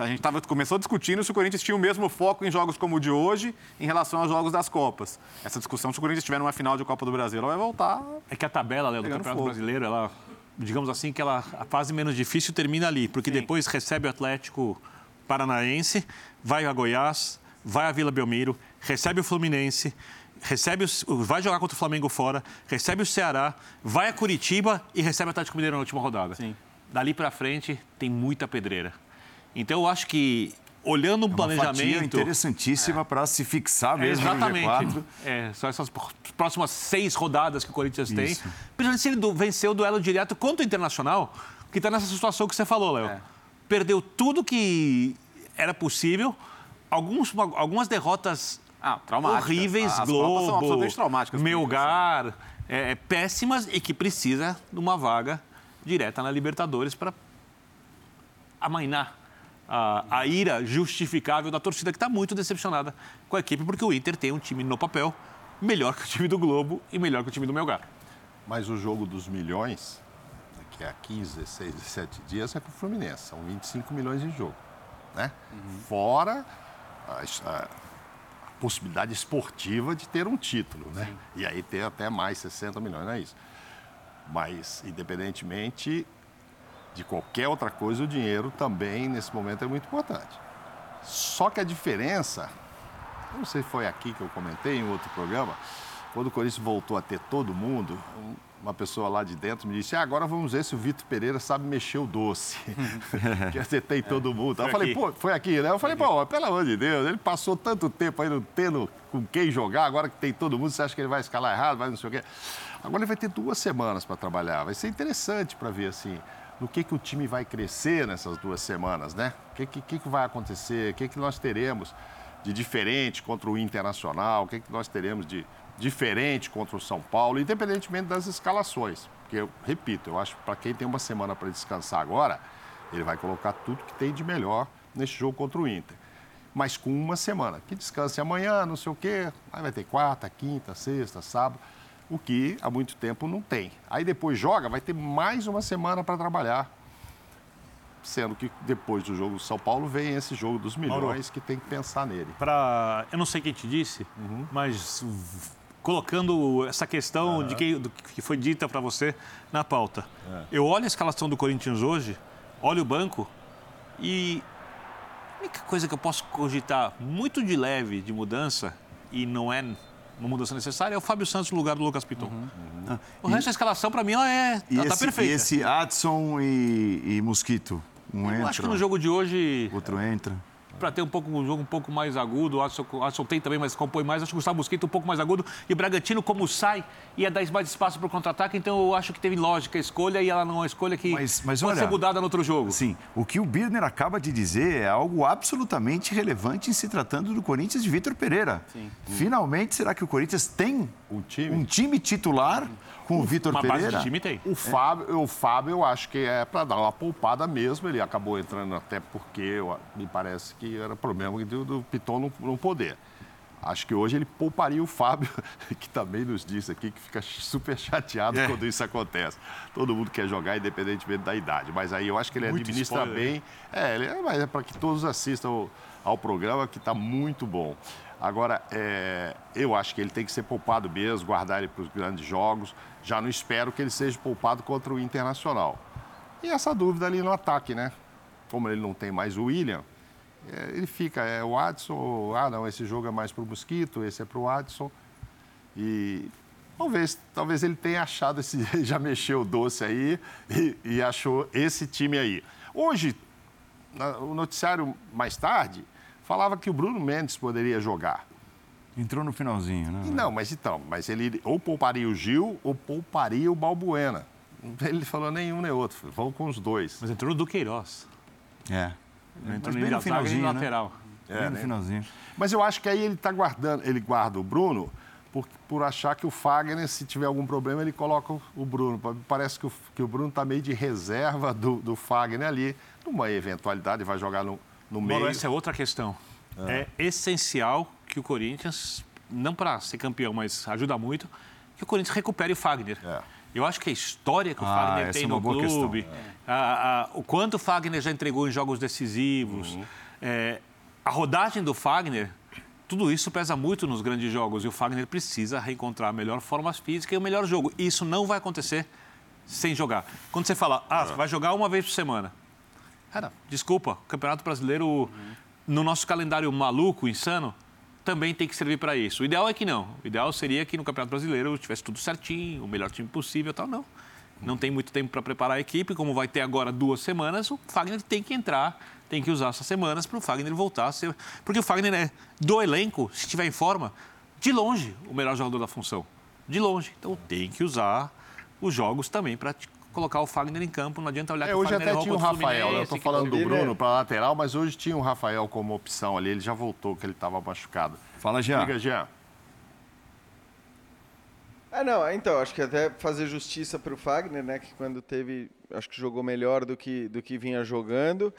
A gente tava, começou discutindo se o Corinthians tinha o mesmo foco em jogos como o de hoje em relação aos jogos das Copas. Essa discussão, se o Corinthians estiver numa final de Copa do Brasil, ela vai voltar... É que a tabela, Léo, do Campeonato fogo. Brasileiro, ela, digamos assim, que ela, a fase menos difícil termina ali, porque Sim. depois recebe o Atlético Paranaense, vai a Goiás, vai a Vila Belmiro, recebe o Fluminense... Recebe o, vai jogar contra o Flamengo fora, recebe o Ceará, vai a Curitiba e recebe o Atlético Mineiro na última rodada. Sim. Dali para frente, tem muita pedreira. Então, eu acho que, olhando um é planejamento... É uma fatia interessantíssima é. para se fixar mesmo é, no G quatro. É, são essas próximas seis rodadas que o Corinthians Isso. tem. Principalmente se ele venceu o duelo direto contra o Internacional, que está nessa situação que você falou, Léo. É. Perdeu tudo que era possível, alguns, algumas derrotas... Ah, traumáticas. Horríveis, as Globo, traumáticas, Melgar, é, é, péssimas e que precisa de uma vaga direta na Libertadores para amainar a, a ira justificável da torcida, que está muito decepcionada com a equipe, porque o Inter tem um time no papel melhor que o time do Globo e melhor que o time do Melgar. Mas o jogo dos milhões, daqui a quinze, dezesseis, dezessete dias, é com o Fluminense. São vinte e cinco milhões de jogo, né? Uhum. Fora... A, a, possibilidade esportiva de ter um título, né? Sim. E aí ter até mais sessenta milhões, não é isso? Mas, independentemente de qualquer outra coisa, o dinheiro também, nesse momento, é muito importante. Só que a diferença, eu não sei se foi aqui que eu comentei em outro programa, quando o Corinthians voltou a ter todo mundo, uma pessoa lá de dentro me disse, ah, agora vamos ver se o Vitor Pereira sabe mexer o doce. Que acertei é. todo mundo. Foi eu falei, aqui. pô, foi aqui, né? Eu falei, foi pô, aqui. pelo amor de Deus, ele passou tanto tempo aí não tendo com quem jogar, agora que tem todo mundo, você acha que ele vai escalar errado, vai não sei o quê. Agora ele vai ter duas semanas para trabalhar, vai ser interessante para ver, assim, no que, que o time vai crescer nessas duas semanas, né? O que, que, que vai acontecer, o que, que nós teremos de diferente contra o Internacional, o que, que nós teremos de... diferente contra o São Paulo, independentemente das escalações. Porque, eu repito, eu acho que para quem tem uma semana para descansar agora, ele vai colocar tudo que tem de melhor nesse jogo contra o Inter. Mas com uma semana, que descanse amanhã, não sei o quê, aí vai ter quarta, quinta, sexta, sábado, o que há muito tempo não tem. Aí depois joga, vai ter mais uma semana para trabalhar. Sendo que depois do jogo do São Paulo vem esse jogo dos milhões Mauro, que tem que pensar nele. Pra... Eu não sei quem te disse, uhum. mas... colocando essa questão uhum. de que, do, que foi dita para você na pauta. Uhum. Eu olho a escalação do Corinthians hoje, olho o banco e a única coisa que eu posso cogitar muito de leve de mudança, e não é uma mudança necessária, é o Fábio Santos no lugar do Lucas Piton. Uhum. Uhum. O resto da escalação, para mim, ela é, está perfeita. E esse Adson e, e Mosquito, um eu entra... Eu acho que no jogo de hoje... Outro entra... para ter um pouco um jogo um pouco mais agudo. O Adson, o Adson tem também, mas compõe mais. Acho que o Gustavo Mosquito um pouco mais agudo. E o Bragantino, como sai, ia dar mais espaço para o contra-ataque. Então, eu acho que teve lógica a escolha e ela não é uma escolha que mas, mas pode olha, ser mudada no outro jogo. Sim, o que o Birner acaba de dizer é algo absolutamente relevante em se tratando do Corinthians de Vitor Pereira. Sim. Finalmente, será que o Corinthians tem um time, um time titular com o Vitor Pereira? Uma base de time tem. O Fábio, o Fábio eu acho que é para dar uma poupada mesmo. Ele acabou entrando até porque me parece que era problema do, do Piton não, não poder. Acho que hoje ele pouparia o Fábio, que também nos disse aqui que fica super chateado é. quando isso acontece. Todo mundo quer jogar, independentemente da idade. Mas aí eu acho que ele muito administra spoiler, bem. É, ele, mas é para que todos assistam ao, ao programa, que está muito bom. Agora, é, eu acho que ele tem que ser poupado mesmo, guardar ele para os grandes jogos. Já não espero que ele seja poupado contra o Internacional. E essa dúvida ali no ataque, né? Como ele não tem mais o William... Ele fica, é o Adson, ah não, esse jogo é mais para o Mosquito, esse é para o Adson. E talvez, talvez ele tenha achado, esse, já mexeu o doce aí e, e achou esse time aí. Hoje, na, o noticiário mais tarde, falava que o Bruno Mendes poderia jogar. Entrou no finalzinho, né? E não, mas então, mas ele ou pouparia o Gil ou pouparia o Balbuena. Ele falou nenhum nem outro, vamos com os dois. Mas entrou o Du Queiroz. É. Não entrou bem no finalzinho, né? Lateral. É, bem no finalzinho. Mas eu acho que aí ele está guardando, ele guarda o Bruno por, por achar que o Fagner, se tiver algum problema, ele coloca o Bruno. Parece que o, que o Bruno está meio de reserva do, do Fagner ali, numa eventualidade, vai jogar no, no meio. Bom, essa é outra questão. Ah. É essencial que o Corinthians, não para ser campeão, mas ajuda muito, que o Corinthians recupere o Fagner. É. Eu acho que a história que o ah, Fagner tem no clube, a, a, o quanto o Fagner já entregou em jogos decisivos, uhum. é, a rodagem do Fagner, tudo isso pesa muito nos grandes jogos. E o Fagner precisa reencontrar a melhor forma física e o melhor jogo. E isso não vai acontecer sem jogar. Quando você fala, ah, vai jogar uma vez por semana. Cara, desculpa, o Campeonato Brasileiro, uhum. no nosso calendário maluco, insano, também tem que servir para isso. O ideal é que não. O ideal seria que no Campeonato Brasileiro tivesse tudo certinho, o melhor time possível e tal. Não. Não tem muito tempo para preparar a equipe. Como vai ter agora duas semanas, o Fagner tem que entrar, tem que usar essas semanas para o Fagner voltar a ser... Porque o Fagner é, do elenco, se estiver em forma, de longe o melhor jogador da função. De longe. Então tem que usar os jogos também para... colocar o Fagner em campo, não adianta olhar é, que o Fagner é roupa do Fluminense. Hoje até tinha o Rafael, eu estou falando do Bruno para lateral, mas hoje tinha o Rafael como opção ali, ele já voltou, que ele estava machucado. Fala, Jean. Liga, Jean. Ah, não, então, acho que até fazer justiça para o Fagner, né, que quando teve, acho que jogou melhor do que, do que vinha jogando.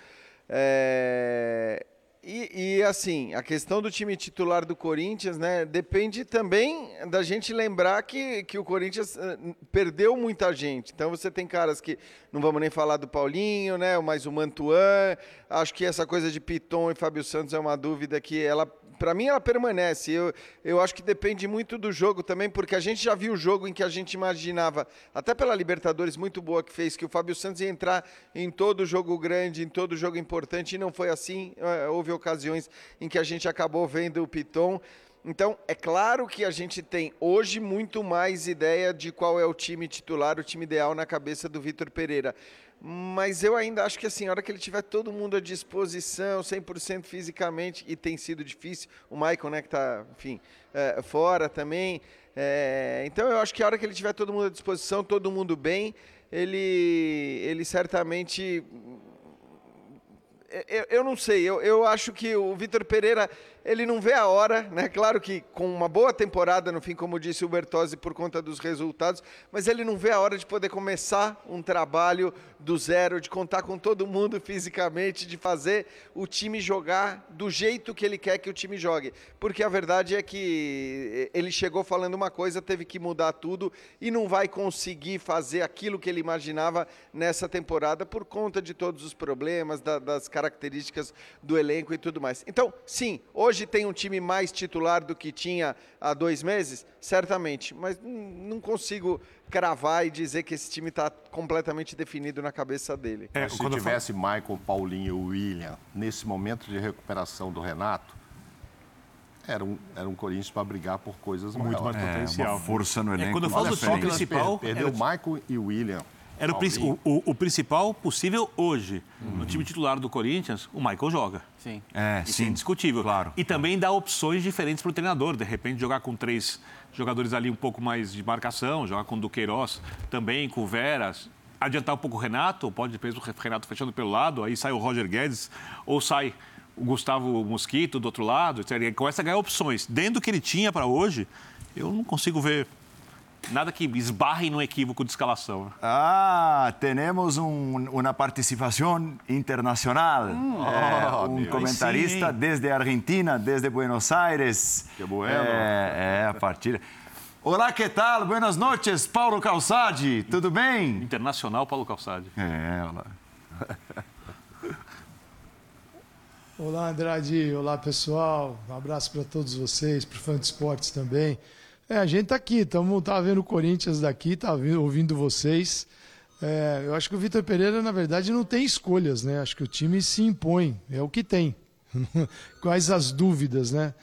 É... E, e, assim, a questão do time titular do Corinthians, né, depende também da gente lembrar que, que o Corinthians perdeu muita gente. Então, você tem caras que, não vamos nem falar do Paulinho, né, mas o Mantuan. Acho que essa coisa de Piton e Fábio Santos é uma dúvida que, ela, para mim, ela permanece. Eu, eu acho que depende muito do jogo também, porque a gente já viu o jogo em que a gente imaginava, até pela Libertadores muito boa que fez, que o Fábio Santos ia entrar em todo jogo grande, em todo jogo importante, e não foi assim. Houve ocasiões em que a gente acabou vendo o Piton. Então, é claro que a gente tem hoje muito mais ideia de qual é o time titular, o time ideal na cabeça do Vitor Pereira. Mas eu ainda acho que assim, a hora que ele tiver todo mundo à disposição, cem por cento fisicamente, e tem sido difícil, o Michael, né, que está, enfim, é, fora também. É, então, eu acho que a hora que ele tiver todo mundo à disposição, todo mundo bem, ele, ele certamente... Eu, eu não sei, eu, eu acho que o Vitor Pereira, ele não vê a hora, né? Claro que com uma boa temporada, no fim, como disse o Bertozzi, por conta dos resultados, mas ele não vê a hora de poder começar um trabalho do zero, de contar com todo mundo fisicamente, de fazer o time jogar do jeito que ele quer que o time jogue. Porque a verdade é que ele chegou falando uma coisa, teve que mudar tudo e não vai conseguir fazer aquilo que ele imaginava nessa temporada por conta de todos os problemas, da, das características, características do elenco e tudo mais. Então, sim, hoje tem um time mais titular do que tinha há dois meses, certamente, mas não consigo cravar e dizer que esse time está completamente definido na cabeça dele. É, se tivesse falo... Michael, Paulinho e William, nesse momento de recuperação do Renato, era um, era um Corinthians para brigar por coisas muito maiores. Mais é, potencial. Uma força no elenco. É, quando eu falo do time principal... Perdeu era... Michael e William. Era o, o, o principal possível hoje. Uhum. No time titular do Corinthians, o Michael joga. Sim. É, isso sim. é indiscutível. Claro. E também dá opções diferentes para o treinador. De repente, jogar com três jogadores ali um pouco mais de marcação, jogar com o Du Queiroz também, com o Veras. Adiantar um pouco o Renato, pode depois o Renato fechando pelo lado, aí sai o Roger Guedes ou sai o Gustavo Mosquito do outro lado, etcétera. Ele começa a ganhar opções. Dentro do que ele tinha para hoje, eu não consigo ver nada que esbarre num equívoco de escalação. Ah, temos um, uma participação internacional. Hum, é, oh, um Deus. Comentarista sim, desde a Argentina, desde Buenos Aires. Que bueno. É, é a partida. Olá, que tal? Buenas noches, Paulo Calçade. Tudo bem? Internacional Paulo Calçade. É, olá. Olá, Andrade. Olá, pessoal. Um abraço para todos vocês, para o Fã de Esportes também. É, a gente tá aqui, tamo, tá vendo o Corinthians daqui, tá ouvindo vocês. É, eu acho que o Vitor Pereira, na verdade, não tem escolhas, né? Acho que o time se impõe, é o que tem. Quais as dúvidas, né?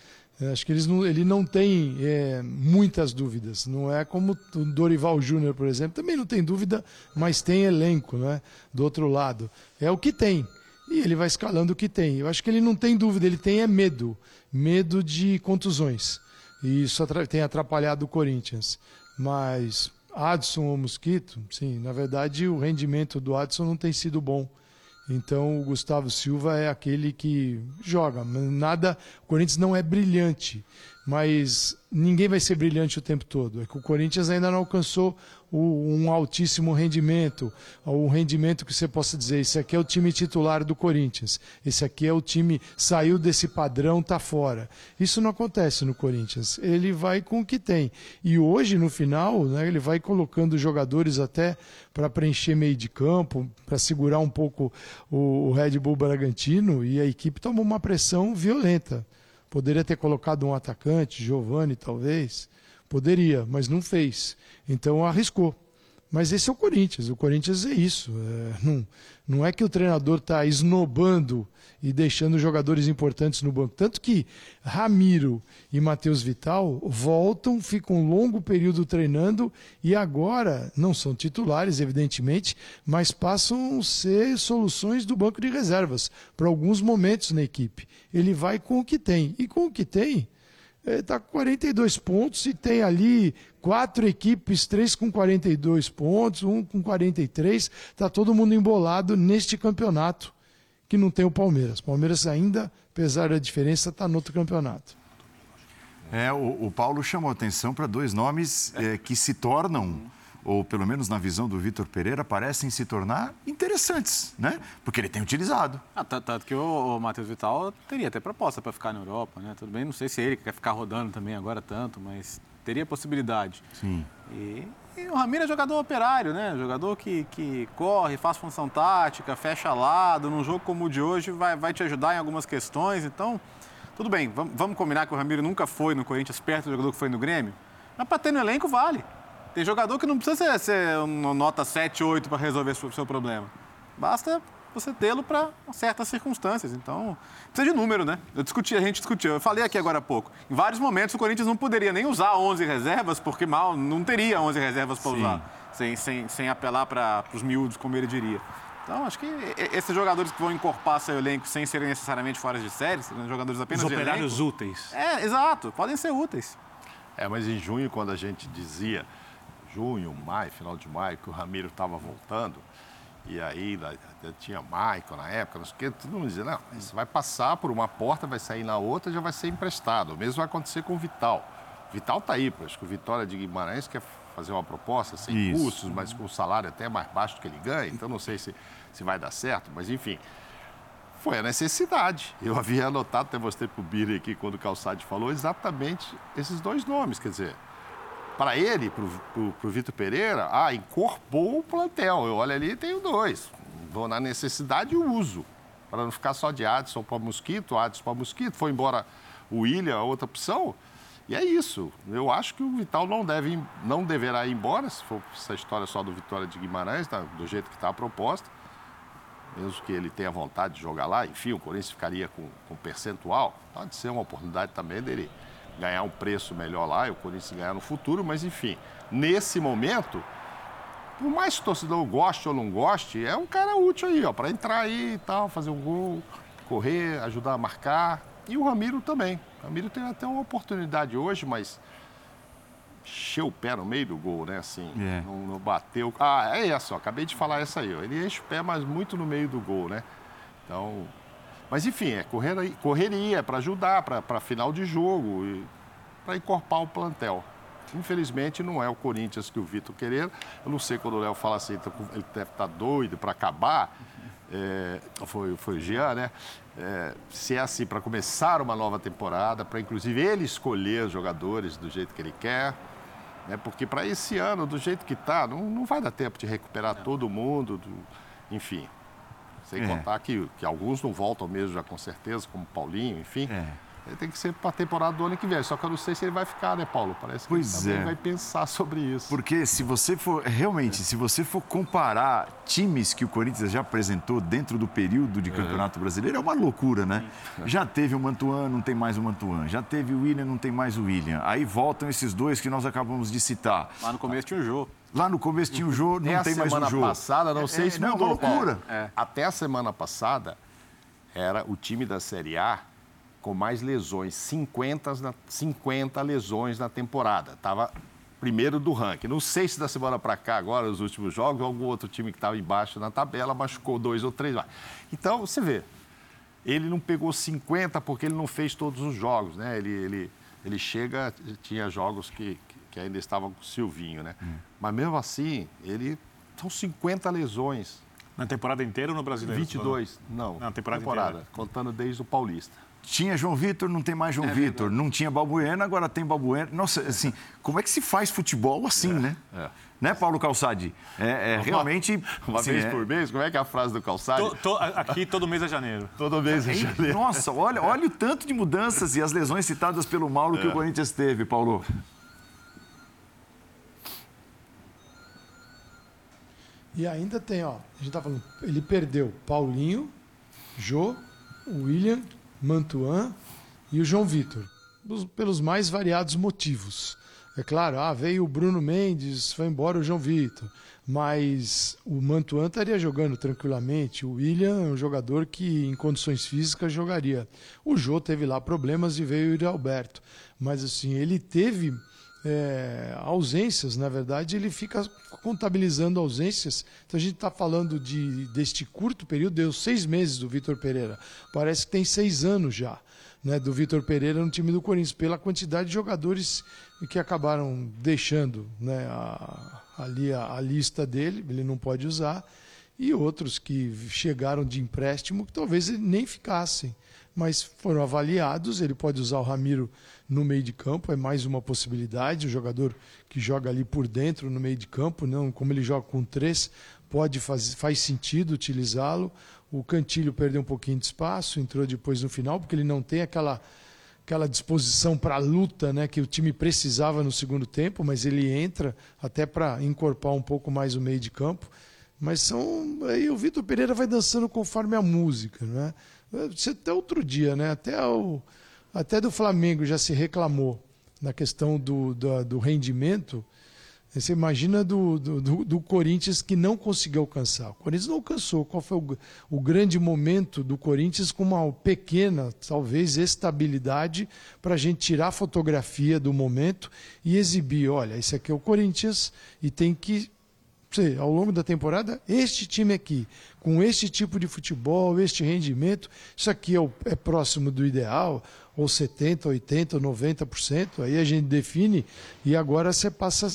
Acho que eles não, ele não tem é, muitas dúvidas. Não é como o Dorival Júnior, por exemplo. Também não tem dúvida, mas tem elenco, né? Do outro lado. É o que tem. E ele vai escalando o que tem. Eu acho que ele não tem dúvida. Ele tem é medo. Medo de contusões. E isso tem atrapalhado o Corinthians. Mas Adson ou Mosquito, sim. Na verdade, o rendimento do Adson não tem sido bom. Então, o Gustavo Silva é aquele que joga. Nada, o Corinthians não é brilhante, mas ninguém vai ser brilhante o tempo todo. É que o Corinthians ainda não alcançou o, um altíssimo rendimento, ou um rendimento que você possa dizer, esse aqui é o time titular do Corinthians, esse aqui é o time, saiu desse padrão, está fora. Isso não acontece no Corinthians, ele vai com o que tem. E hoje, no final, né, ele vai colocando jogadores até para preencher meio de campo, para segurar um pouco o, o Red Bull Bragantino, e a equipe tomou uma pressão violenta. Poderia ter colocado um atacante, Giovani talvez, poderia, mas não fez. Então arriscou. Mas esse é o Corinthians, o Corinthians é isso. É, não, não é que o treinador está esnobando e deixando jogadores importantes no banco. Tanto que Ramiro e Matheus Vital voltam, ficam um longo período treinando e agora não são titulares, evidentemente, mas passam a ser soluções do banco de reservas para alguns momentos na equipe. Ele vai com o que tem. E com o que tem... Está com quarenta e dois pontos e tem ali quatro equipes, três com quarenta e dois pontos, um com quarenta e três. Está todo mundo embolado neste campeonato que não tem o Palmeiras. O Palmeiras ainda, apesar da diferença, está no outro campeonato. É, o, o Paulo chamou atenção para dois nomes é, que se tornam, ou pelo menos na visão do Vitor Pereira, parecem se tornar interessantes, né? Porque ele tem utilizado. Ah, tanto que o, o Matheus Vital teria até proposta para ficar na Europa, né? Tudo bem, não sei se ele quer ficar rodando também agora tanto, mas teria possibilidade. Sim. E, e o Ramiro é jogador operário, né? Jogador que, que corre, faz função tática, fecha lado, num jogo como o de hoje vai, vai te ajudar em algumas questões, então... Tudo bem, vamos, vamos combinar que o Ramiro nunca foi no Corinthians perto do jogador que foi no Grêmio, mas para ter no elenco vale. Tem jogador que não precisa ser, ser uma nota sete, oito para resolver o seu problema. Basta você tê-lo para certas circunstâncias. Então, precisa de número, né? Eu discuti, a gente discutiu. Eu falei aqui agora há pouco. Em vários momentos, o Corinthians não poderia nem usar onze reservas, porque mal não teria onze reservas para usar, sem, sem, sem apelar para os miúdos, como ele diria. Então, acho que esses jogadores que vão encorpar seu elenco sem serem necessariamente fora de série, jogadores apenas de elenco... Os operários úteis. É, exato. Podem ser úteis. É, mas em junho, quando a gente dizia... junho, maio, final de maio, que o Ramiro estava voltando, e aí tinha Michael na época, não sei o que, todo mundo dizia, não, isso vai passar por uma porta, vai sair na outra, já vai ser emprestado. O mesmo vai acontecer com o Vital. O Vital está aí, acho que o Vitória de Guimarães quer fazer uma proposta sem isso. Custos, mas com um salário até mais baixo do que ele ganha, então não sei se, se vai dar certo, mas enfim... Foi a necessidade. Eu havia anotado, até mostrei para o Birner aqui, quando o Calçade falou, exatamente esses dois nomes, quer dizer... Para ele, para o Vitor Pereira, ah, encorpou o plantel. Eu olho ali e tenho dois. Vou na necessidade e uso. Para não ficar só de Adson para Mosquito, Adson para Mosquito. Foi embora o William, a outra opção. E é isso. Eu acho que o Vital não, deve, não deverá ir embora, se for essa história só do Vitória de Guimarães, tá, do jeito que está a proposta. Mesmo que ele tenha vontade de jogar lá, enfim, o Corinthians ficaria com, com percentual. Pode ser uma oportunidade também dele... ganhar um preço melhor lá e o Corinthians ganhar no futuro, mas enfim, nesse momento por mais que o torcedor goste ou não goste, é um cara útil aí, ó, para entrar aí e tal, fazer um gol, correr, ajudar a marcar. E o Ramiro também. O Ramiro tem até uma oportunidade hoje, mas encheu o pé no meio do gol, né? Assim, é. não, não bateu. Ah, é essa, ó, acabei de falar essa aí. Ó. Ele enche o pé, mas muito no meio do gol, né? Então... Mas, enfim, é correria, correria para ajudar, para final de jogo, para encorpar o plantel. Infelizmente, não é o Corinthians que o Vitor Pereira. Eu não sei quando o Léo fala assim, ele deve estar doido para acabar. É, foi, foi o Jean, né? É, se é assim, para começar uma nova temporada, para, inclusive, ele escolher os jogadores do jeito que ele quer. Né? Porque, para esse ano, do jeito que está, não, não vai dar tempo de recuperar todo mundo. Do, enfim... Sem é. contar que, que alguns não voltam mesmo, já com certeza, como Paulinho, enfim. É. Ele tem que ser para a temporada do ano que vem. Só que eu não sei se ele vai ficar, né, Paulo? Parece que pois ele também é. vai pensar sobre isso. Porque se você for, realmente, é. se você for comparar times que o Corinthians já apresentou dentro do período de Campeonato é. Brasileiro, é uma loucura, né? É. Já teve o Mantuan, não tem mais o Mantuan. Já teve o William, não tem mais o William. Aí voltam esses dois que nós acabamos de citar. Lá no começo tinha o jogo. Lá no começo tinha o jogo, não tem mais o jogo. Até a semana passada, não sei se mudou. É uma loucura. É. Até a semana passada, era o time da Série A com mais lesões, cinquenta, cinquenta lesões na temporada. Estava primeiro do ranking. Não sei se da semana para cá, agora, os últimos jogos, algum outro time que estava embaixo na tabela machucou dois ou três. Então, você vê, ele não pegou cinquenta porque ele não fez todos os jogos, né? Ele, ele, ele chega, tinha jogos que... que ainda estava com o Silvinho, né? Hum. Mas mesmo assim, ele... São cinquenta lesões. Na temporada inteira ou no Brasileiro? vinte e dois. Não, na temporada, temporada inteira. Contando desde o Paulista. Tinha João Vitor, não tem mais João é, Vitor. Verdade. Não tinha Balbuena, agora tem Balbuena. Nossa, assim, como é que se faz futebol assim, é, né? É. Né, Paulo Calçade? É, é uma, realmente... Uma assim, vez é. por mês? Como é que é a frase do Calçade? To, to, aqui, todo mês é janeiro. Todo mês é janeiro. Nossa, olha, olha o tanto de mudanças e as lesões citadas pelo Mauro é. que o Corinthians teve, Paulo. E ainda tem, ó, a gente tá falando, ele perdeu Paulinho, Jô, William, Mantuan e o João Vitor, pelos mais variados motivos. É claro, ah, veio o Bruno Mendes, foi embora o João Vitor, mas o Mantuan estaria jogando tranquilamente, o William é um jogador que em condições físicas jogaria. O Jô teve lá problemas e veio o Iralberto, mas assim, ele teve... É, ausências, na verdade, ele fica contabilizando ausências. Então a gente está falando de, deste curto período, deu seis meses do Vitor Pereira. Parece que tem seis anos já, né, do Vitor Pereira no time do Corinthians, pela quantidade de jogadores que acabaram deixando, né, a, ali a, a lista dele, ele não pode usar, e outros que chegaram de empréstimo que talvez ele nem ficassem. Mas foram avaliados, ele pode usar o Ramiro no meio de campo, é mais uma possibilidade, o jogador que joga ali por dentro, no meio de campo, não, como ele joga com três, pode faz, faz sentido utilizá-lo. O Cantilho perdeu um pouquinho de espaço, entrou depois no final, porque ele não tem aquela, aquela disposição para a luta, né, que o time precisava no segundo tempo, mas ele entra até para encorpar um pouco mais o meio de campo. Mas são... aí o Vitor Pereira vai dançando conforme a música, né? Até outro dia, né? Até, o, até do Flamengo já se reclamou na questão do, do, do rendimento. Você imagina do, do, do Corinthians, que não conseguiu alcançar. O Corinthians não alcançou. Qual foi o, o grande momento do Corinthians com uma pequena, talvez, estabilidade para a gente tirar a fotografia do momento e exibir, olha, esse aqui é o Corinthians e tem que... ao longo da temporada, este time aqui, com este tipo de futebol, este rendimento, isso aqui é, o, é próximo do ideal, ou setenta por cento, oitenta por cento, noventa por cento, aí a gente define, e agora você passa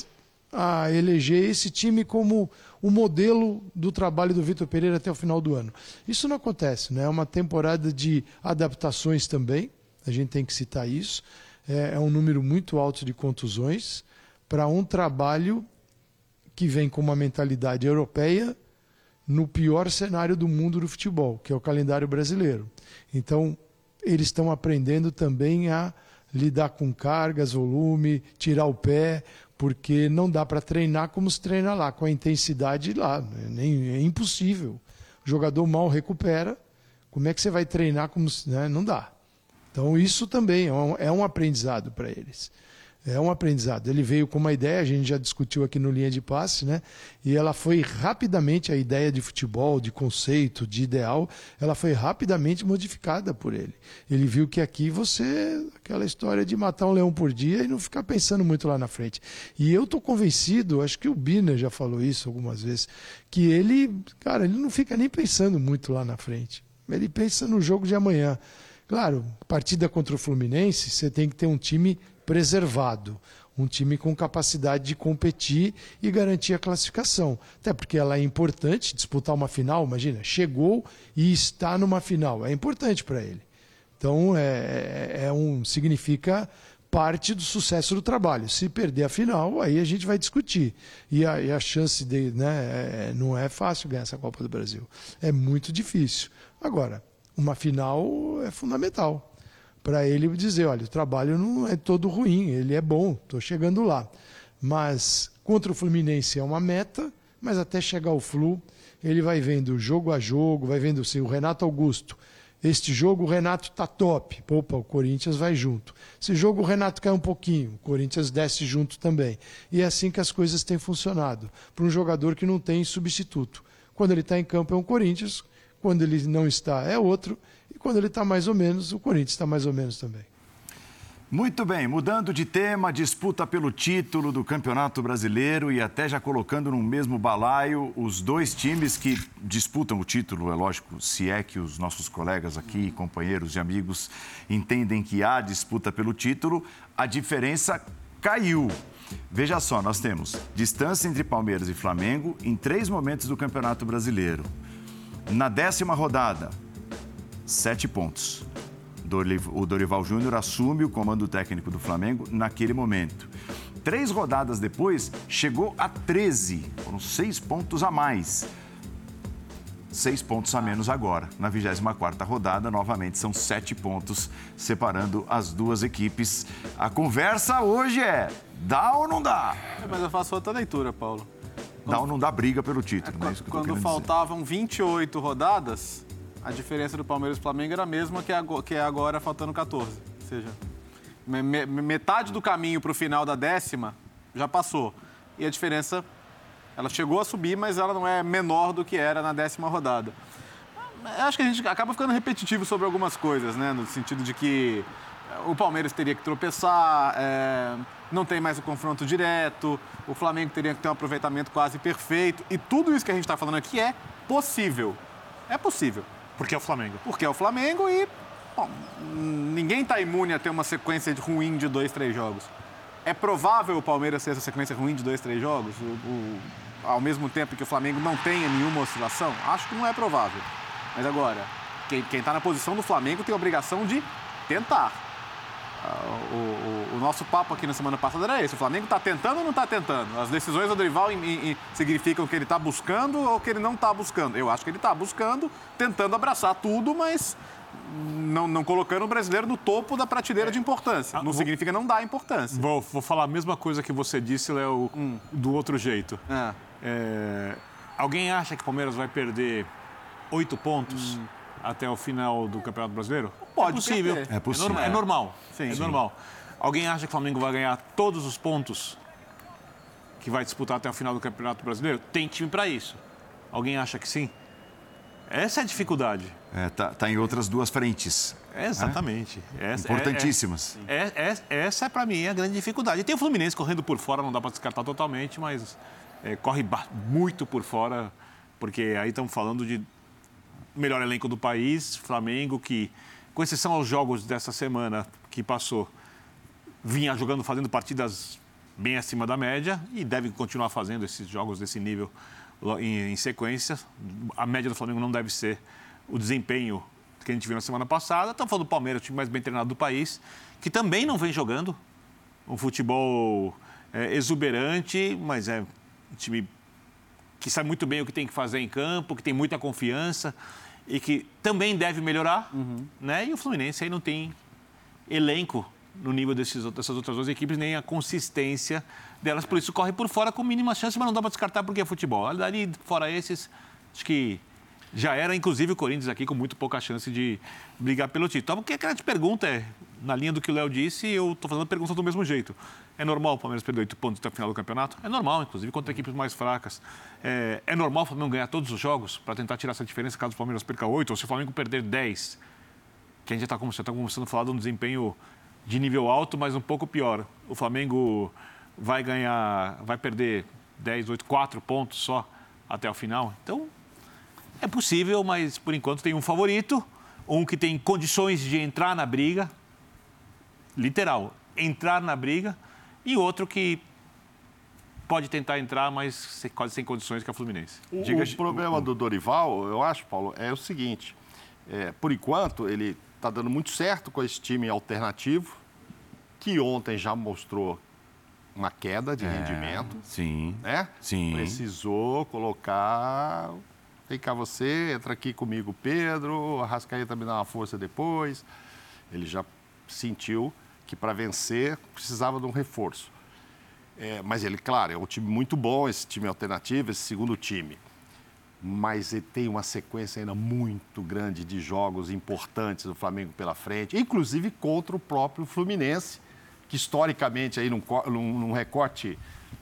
a eleger esse time como o modelo do trabalho do Vitor Pereira até o final do ano. Isso não acontece, né? É uma temporada de adaptações também, a gente tem que citar isso, é, é um número muito alto de contusões, para um trabalho... que vem com uma mentalidade europeia no pior cenário do mundo do futebol, que é o calendário brasileiro. Então, eles estão aprendendo também a lidar com cargas, volume, tirar o pé, porque não dá para treinar como se treina lá, com a intensidade lá. É impossível. O jogador mal recupera, como é que você vai treinar como se... Né? Não dá. Então, isso também é um aprendizado para eles. é um aprendizado. Ele veio com uma ideia, a gente já discutiu aqui no Linha de Passe, né? E ela foi rapidamente, a ideia de futebol, de conceito, de ideal, ela foi rapidamente modificada por ele. Ele viu que aqui você, aquela história de matar um leão por dia e não ficar pensando muito lá na frente. E eu tô convencido, acho que o Birner já falou isso algumas vezes, que ele, cara, ele não fica nem pensando muito lá na frente. Ele pensa no jogo de amanhã. Claro, partida contra o Fluminense, você tem que ter um time preservado, um time com capacidade de competir e garantir a classificação, até porque ela é importante, disputar uma final, imagina, chegou e está numa final, é importante para ele, então é, é um, significa parte do sucesso do trabalho. Se perder a final, aí a gente vai discutir, e a, e a chance de, né, é, não é fácil ganhar essa Copa do Brasil, é muito difícil. Agora, uma final é fundamental para ele dizer, olha, o trabalho não é todo ruim, ele é bom, estou chegando lá. Mas contra o Fluminense é uma meta, mas até chegar ao Flu, ele vai vendo jogo a jogo, vai vendo assim, o Renato Augusto, este jogo o Renato está top, opa, o Corinthians vai junto. Esse jogo o Renato cai um pouquinho, o Corinthians desce junto também. E é assim que as coisas têm funcionado, para um jogador que não tem substituto. Quando ele está em campo é um Corinthians, quando ele não está é outro, e quando ele está mais ou menos, o Corinthians está mais ou menos também. Muito bem, mudando de tema, disputa pelo título do Campeonato Brasileiro e até já colocando no mesmo balaio os dois times que disputam o título, é lógico, se é que os nossos colegas aqui, companheiros e amigos, entendem que há disputa pelo título, a diferença caiu. Veja só, nós temos distância entre Palmeiras e Flamengo em três momentos do Campeonato Brasileiro. Na décima rodada, sete pontos. O Dorival Júnior assume o comando técnico do Flamengo naquele momento. Três rodadas depois, chegou a treze. Foram seis pontos a mais. Seis pontos a menos agora. Na vigésima quarta rodada, novamente, são sete pontos separando as duas equipes. A conversa hoje é, dá ou não dá? É, mas eu faço outra leitura, Paulo. Dá ou não dá briga pelo título, é, né? Isso que eu tô querendo dizer. Quando faltavam vinte e oito rodadas... A diferença do Palmeiras e Flamengo era a mesma que é agora, faltando catorze. Ou seja, metade do caminho para o final da décima já passou. E a diferença, ela chegou a subir, mas ela não é menor do que era na décima rodada. Eu acho que a gente acaba ficando repetitivo sobre algumas coisas, né? No sentido de que o Palmeiras teria que tropeçar, é... não tem mais o confronto direto, o Flamengo teria que ter um aproveitamento quase perfeito. E tudo isso que a gente está falando aqui é possível. É possível. Porque é o Flamengo. Porque é o Flamengo e, bom, ninguém está imune a ter uma sequência ruim de dois, três jogos. É provável o Palmeiras ter essa sequência ruim de dois, três jogos? O, o, ao mesmo tempo que o Flamengo não tenha nenhuma oscilação? Acho que não é provável. Mas agora, quem está na posição do Flamengo tem a obrigação de tentar. O, o, o nosso papo aqui na semana passada era esse. O Flamengo está tentando ou não está tentando? As decisões do Dorival em, em, significam que ele está buscando ou que ele não está buscando? Eu acho que ele está buscando, tentando abraçar tudo, mas não, não colocando o brasileiro no topo da prateleira é. de importância. Ah, não vou, significa não dar importância. Vou, vou falar a mesma coisa que você disse, Léo, hum. do outro jeito. É. É, alguém acha que o Palmeiras vai perder oito pontos? Hum. Até o final do Campeonato Brasileiro? Pode, é possível. É possível. É, norma, é normal. Sim, é sim. normal. Alguém acha que o Flamengo vai ganhar todos os pontos que vai disputar até o final do Campeonato Brasileiro? Tem time para isso. Alguém acha que sim? Essa é a dificuldade. É, tá, tá em outras duas frentes. É, exatamente. É? Essa, Importantíssimas. É, é, é, essa é, para mim, a grande dificuldade. E tem o Fluminense correndo por fora, não dá para descartar totalmente, mas é, corre muito por fora, porque aí estamos falando de... melhor elenco do país, Flamengo, que, com exceção aos jogos dessa semana que passou, vinha jogando, fazendo partidas bem acima da média e deve continuar fazendo esses jogos desse nível em, em sequência. A média do Flamengo não deve ser o desempenho que a gente viu na semana passada. Estamos falando do Palmeiras, o time mais bem treinado do país, que também não vem jogando um futebol é, exuberante, mas é um time que sabe muito bem o que tem que fazer em campo, que tem muita confiança... e que também deve melhorar, uhum. né? E o Fluminense aí não tem elenco no nível desses, dessas outras duas equipes, nem a consistência delas. Por isso, corre por fora com mínima chance, mas não dá para descartar porque é futebol. Ali, fora esses, acho que já era, inclusive, o Corinthians aqui com muito pouca chance de brigar pelo título. Então, o que a grande pergunta é, na linha do que o Léo disse, eu estou fazendo a pergunta do mesmo jeito. É normal o Palmeiras perder oito pontos até o final do campeonato? É normal, inclusive, contra equipes mais fracas. É, é normal o Flamengo ganhar todos os jogos para tentar tirar essa diferença caso o Palmeiras perca oito, ou se o Flamengo perder dez? Que a gente já está começando, tá começando a falar de um desempenho de nível alto, mas um pouco pior. O Flamengo vai ganhar, vai perder dez, oito, quatro pontos só até o final. Então, é possível, mas por enquanto tem um favorito, um que tem condições de entrar na briga, literal, entrar na briga, e outro que pode tentar entrar, mas quase sem condições, que é o Fluminense. O, Diga, o problema o, do Dorival, eu acho, Paulo, é o seguinte, é, por enquanto ele está dando muito certo com esse time alternativo, que ontem já mostrou uma queda de é, rendimento. Sim, né? Sim. Precisou colocar... Vem cá você, entra aqui comigo, Pedro, a Rascaeta me dá uma força depois. Ele já sentiu que para vencer precisava de um reforço. É, mas ele, claro, é um time muito bom, esse time alternativo, esse segundo time. Mas ele tem uma sequência ainda muito grande de jogos importantes do Flamengo pela frente, inclusive contra o próprio Fluminense, que historicamente, aí num, num recorte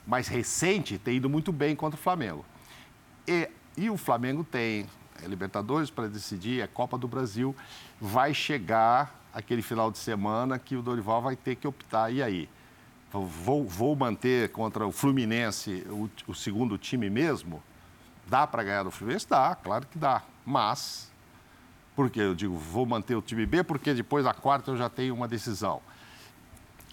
mais recente, tem ido muito bem contra o Flamengo. E... E o Flamengo tem é Libertadores para decidir, é Copa do Brasil. Vai chegar aquele final de semana que o Dorival vai ter que optar. E aí? Vou, vou manter contra o Fluminense o, o segundo time mesmo? Dá para ganhar do Fluminense? Dá, claro que dá. Mas, por que eu digo vou manter o time B? Porque depois, na quarta, eu já tenho uma decisão.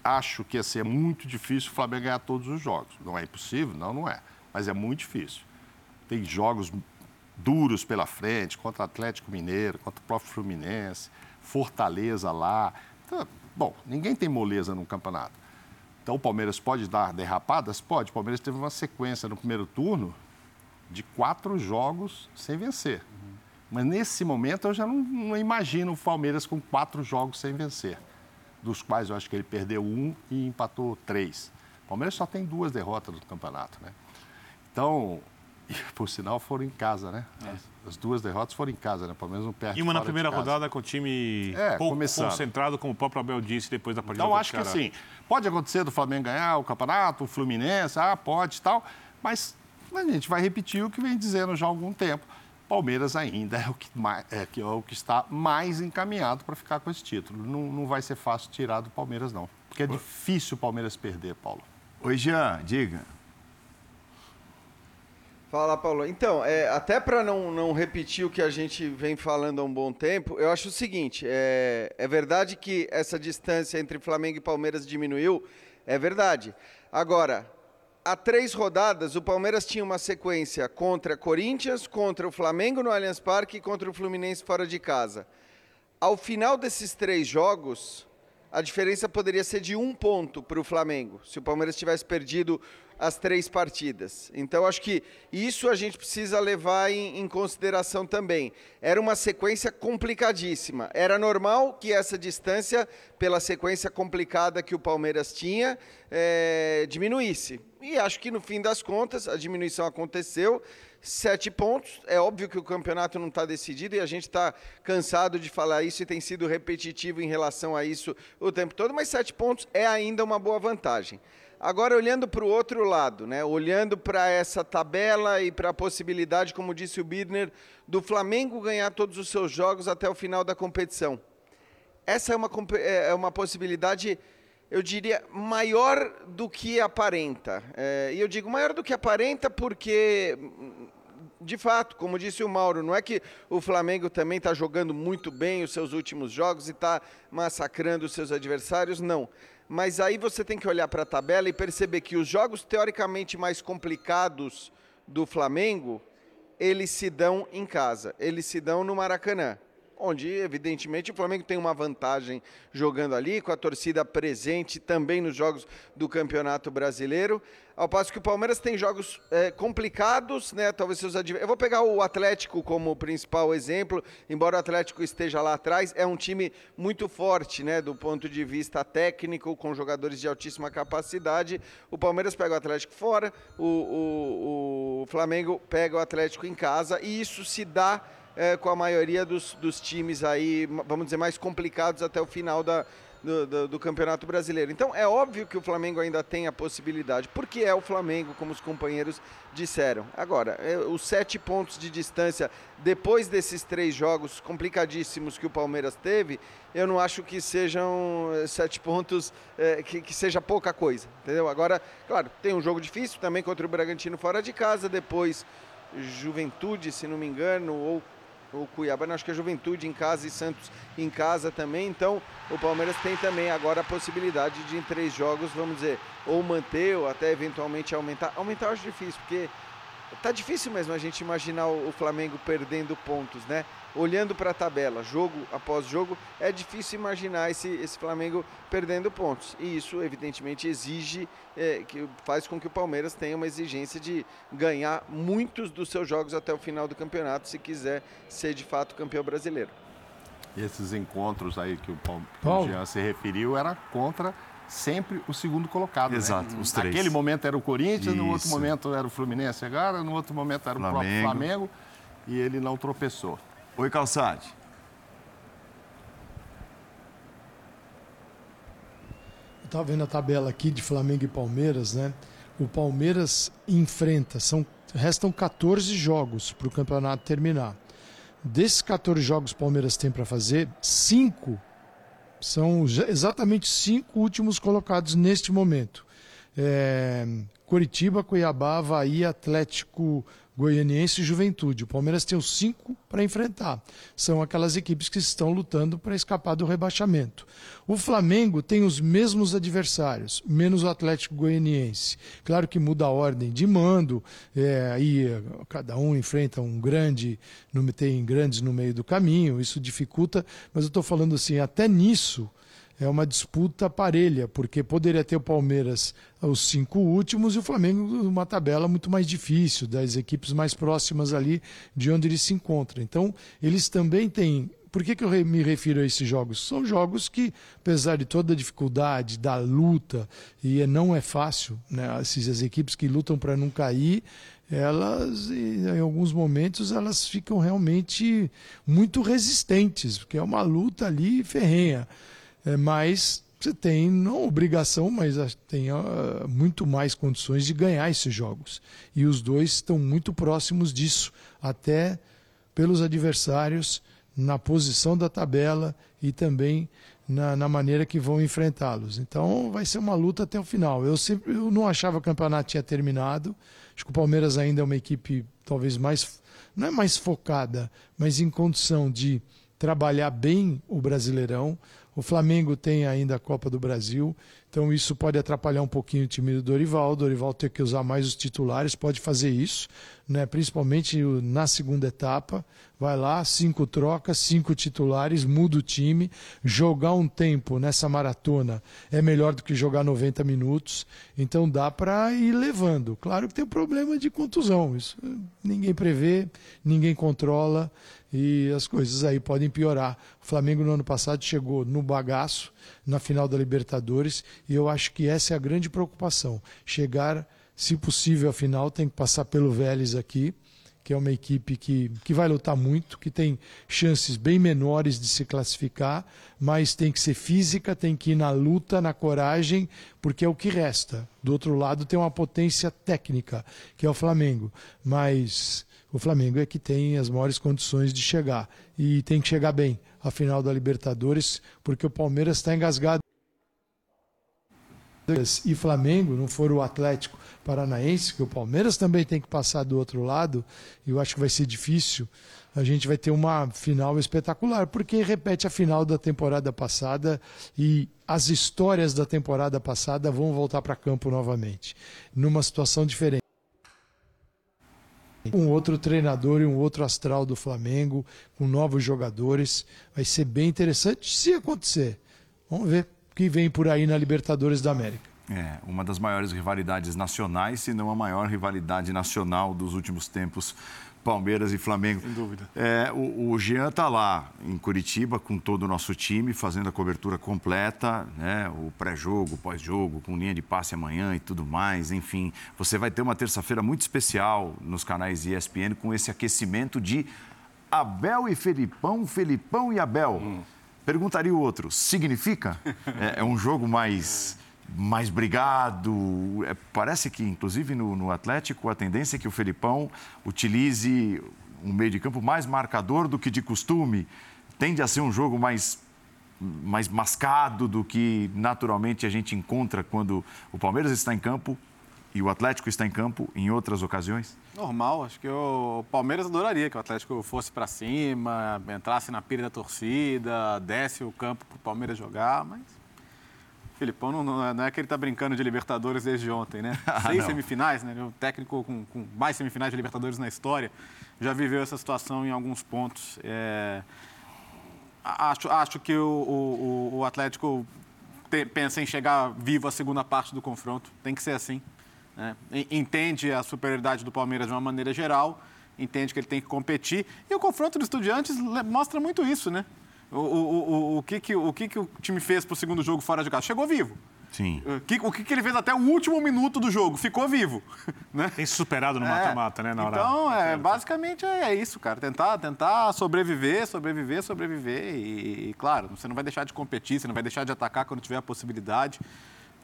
Acho que ia ser muito difícil o Flamengo ganhar todos os jogos. Não é impossível? Não, não é. Mas é muito difícil. Tem jogos duros pela frente, contra o Atlético Mineiro, contra o próprio Fluminense, Fortaleza lá. Então, bom, ninguém tem moleza no campeonato. Então, o Palmeiras pode dar derrapadas? Pode. O Palmeiras teve uma sequência no primeiro turno de quatro jogos sem vencer. Uhum. Mas, nesse momento, eu já não, não imagino o Palmeiras com quatro jogos sem vencer, dos quais eu acho que ele perdeu um e empatou três. O Palmeiras só tem duas derrotas no campeonato, né? Então... Por sinal, foram em casa, né? É. As duas derrotas foram em casa, né? Pelo menos não perde. E uma na primeira rodada com o time é, pouco começando. Concentrado, como o próprio Abel disse depois da partida. Então, acho que assim, pode acontecer do Flamengo ganhar o campeonato, o Fluminense, ah, pode e tal, mas a gente vai repetir o que vem dizendo já há algum tempo. Palmeiras ainda é o que, mais, é, é o que está mais encaminhado para ficar com esse título. Não, não vai ser fácil tirar do Palmeiras, não. Porque é difícil o Palmeiras perder, Paulo. Oi, Jean, diga. Fala, Paulo. Então, é, até para não, não repetir o que a gente vem falando há um bom tempo, eu acho o seguinte, é, é verdade que essa distância entre Flamengo e Palmeiras diminuiu? É verdade. Agora, há três rodadas, o Palmeiras tinha uma sequência contra Corinthians, contra o Flamengo no Allianz Parque e contra o Fluminense fora de casa. Ao final desses três jogos, a diferença poderia ser de um ponto para o Flamengo, se o Palmeiras tivesse perdido as três partidas. Então, acho que isso a gente precisa levar em, em consideração também. Era uma sequência complicadíssima. Era normal que essa distância, pela sequência complicada que o Palmeiras tinha, é, diminuísse. E acho que, no fim das contas, a diminuição aconteceu. Sete pontos. É óbvio que o campeonato não está decidido e a gente está cansado de falar isso e tem sido repetitivo em relação a isso o tempo todo, mas sete pontos é ainda uma boa vantagem. Agora, olhando para o outro lado, né? Olhando para essa tabela e para a possibilidade, como disse o Birner, do Flamengo ganhar todos os seus jogos até o final da competição. Essa é uma, é uma possibilidade, eu diria, maior do que aparenta. É, e eu digo maior do que aparenta porque, de fato, como disse o Mauro, não é que o Flamengo também está jogando muito bem os seus últimos jogos e está massacrando os seus adversários, não. Mas aí você tem que olhar para a tabela e perceber que os jogos teoricamente mais complicados do Flamengo, eles se dão em casa, eles se dão no Maracanã, onde evidentemente o Flamengo tem uma vantagem jogando ali, com a torcida presente também nos jogos do Campeonato Brasileiro, ao passo que o Palmeiras tem jogos é, complicados, né? Talvez seus adver... Eu vou pegar o Atlético como principal exemplo, embora o Atlético esteja lá atrás, é um time muito forte, né? Do ponto de vista técnico, com jogadores de altíssima capacidade. O Palmeiras pega o Atlético fora, o, o, o Flamengo pega o Atlético em casa, e isso se dá é, com a maioria dos, dos times aí, vamos dizer, mais complicados até o final da, do, do, do Campeonato Brasileiro. Então é óbvio que o Flamengo ainda tem a possibilidade, porque é o Flamengo, como os companheiros disseram. Agora, os sete pontos de distância, depois desses três jogos complicadíssimos que o Palmeiras teve, eu não acho que sejam sete pontos, é, que, que seja pouca coisa, entendeu? Agora, claro, tem um jogo difícil também contra o Bragantino fora de casa, depois Juventude, se não me engano, ou o Cuiabá, não, acho que é Juventude em casa e Santos em casa também, então o Palmeiras tem também agora a possibilidade de em três jogos, vamos dizer, ou manter ou até eventualmente aumentar. Aumentar eu acho difícil, porque tá difícil mesmo a gente imaginar o Flamengo perdendo pontos, né? Olhando para a tabela, jogo após jogo, é difícil imaginar esse, esse Flamengo perdendo pontos. E isso, evidentemente, exige, é, que faz com que o Palmeiras tenha uma exigência de ganhar muitos dos seus jogos até o final do campeonato, se quiser ser, de fato, campeão brasileiro. E esses encontros aí que o, Palme... Paulo. que o Jean se referiu, era contra sempre o segundo colocado. Exato, né? Os três. Naquele momento era o Corinthians, isso. No outro momento era o Fluminense agora, no outro momento era o Flamengo. próprio Flamengo, e ele não tropeçou. Oi, Calçade. Eu estava vendo a tabela aqui de Flamengo e Palmeiras, né? O Palmeiras enfrenta, são, restam quatorze jogos para o campeonato terminar. Desses quatorze jogos que o Palmeiras tem para fazer, cinco são exatamente cinco últimos colocados neste momento. É, Coritiba, Cuiabá, Avaí, Atlético Goianiense e Juventude. O Palmeiras tem os cinco para enfrentar. São aquelas equipes que estão lutando para escapar do rebaixamento. O Flamengo tem os mesmos adversários, menos o Atlético Goianiense. Claro que muda a ordem de mando, é, aí cada um enfrenta um grande, tem grandes no meio do caminho, isso dificulta, mas eu estou falando assim, até nisso é uma disputa parelha, porque poderia ter o Palmeiras os cinco últimos e o Flamengo uma tabela muito mais difícil, das equipes mais próximas ali de onde eles se encontram. Então, eles também têm... Por que que eu me refiro a esses jogos? São jogos que, apesar de toda a dificuldade, da luta, e não é fácil, né? As equipes que lutam para não cair, elas, em alguns momentos, elas ficam realmente muito resistentes, porque é uma luta ali ferrenha. É, mas você tem, não obrigação, mas tem uh, muito mais condições de ganhar esses jogos. E os dois estão muito próximos disso, até pelos adversários, na posição da tabela e também na, na maneira que vão enfrentá-los. Então vai ser uma luta até o final. Eu, sempre, eu não achava que o campeonato tinha terminado. Acho que o Palmeiras ainda é uma equipe talvez mais, não é mais focada, mas em condição de trabalhar bem o Brasileirão. O Flamengo tem ainda a Copa do Brasil, então isso pode atrapalhar um pouquinho o time do Dorival. O Dorival tem que usar mais os titulares, pode fazer isso, né? Principalmente na segunda etapa. Vai lá, cinco trocas, cinco titulares, muda o time. Jogar um tempo nessa maratona é melhor do que jogar noventa minutos, então dá para ir levando. Claro que tem o problema de contusão, isso ninguém prevê, ninguém controla. E as coisas aí podem piorar. O Flamengo no ano passado chegou no bagaço, na final da Libertadores, e eu acho que essa é a grande preocupação. Chegar, se possível, à final, tem que passar pelo Vélez aqui, que é uma equipe que, que vai lutar muito, que tem chances bem menores de se classificar, mas tem que ser física, tem que ir na luta, na coragem, porque é o que resta. Do outro lado tem uma potência técnica, que é o Flamengo, mas... O Flamengo é que tem as maiores condições de chegar. E tem que chegar bem à final da Libertadores, porque o Palmeiras está engasgado. E Flamengo, não for o Atlético Paranaense, que o Palmeiras também tem que passar do outro lado, e eu acho que vai ser difícil, a gente vai ter uma final espetacular, porque repete a final da temporada passada e as histórias da temporada passada vão voltar para campo novamente, numa situação diferente. Um outro treinador e um outro astral do Flamengo, com novos jogadores. Vai ser bem interessante se acontecer. Vamos ver o que vem por aí na Libertadores da América. É, uma das maiores rivalidades nacionais, se não a maior rivalidade nacional dos últimos tempos, Palmeiras e Flamengo. Sem dúvida. É, o, o Jean está lá em Curitiba com todo o nosso time, fazendo a cobertura completa, né? O pré-jogo, o pós-jogo, com linha de passe amanhã e tudo mais. Enfim, você vai ter uma terça-feira muito especial nos canais E S P N com esse aquecimento de Abel e Felipão, Felipão e Abel. Hum. Perguntaria o outro, significa? É, é um jogo mais, mais brigado. É, parece que, inclusive, no, no Atlético, a tendência é que o Felipão utilize um meio de campo mais marcador do que de costume. Tende a ser um jogo mais, mais mascado do que, naturalmente, a gente encontra quando o Palmeiras está em campo e o Atlético está em campo em outras ocasiões? Normal, acho que o Palmeiras adoraria que o Atlético fosse para cima, entrasse na pira da torcida, desse o campo para o Palmeiras jogar, mas o Felipão não, não é que ele está brincando de Libertadores desde ontem, né? Seis ah, semifinais, né? O técnico com, com mais semifinais de Libertadores na história já viveu essa situação em alguns pontos. É... Acho, acho que o, o, o Atlético te, pensa em chegar vivo à segunda parte do confronto, tem que ser assim. É, entende a superioridade do Palmeiras de uma maneira geral, entende que ele tem que competir. E o confronto dos Estudiantes mostra muito isso, né? O, o, o, o, que, que, o que, que o time fez para o segundo jogo fora de casa? Chegou vivo. Sim. O, que, o que, que ele fez até o último minuto do jogo? Ficou vivo. Né? Tem superado no mata-mata, é, né? Na hora. Então, é, basicamente é isso, cara. Tentar, tentar sobreviver, sobreviver, sobreviver. E, e, claro, você não vai deixar de competir, você não vai deixar de atacar quando tiver a possibilidade.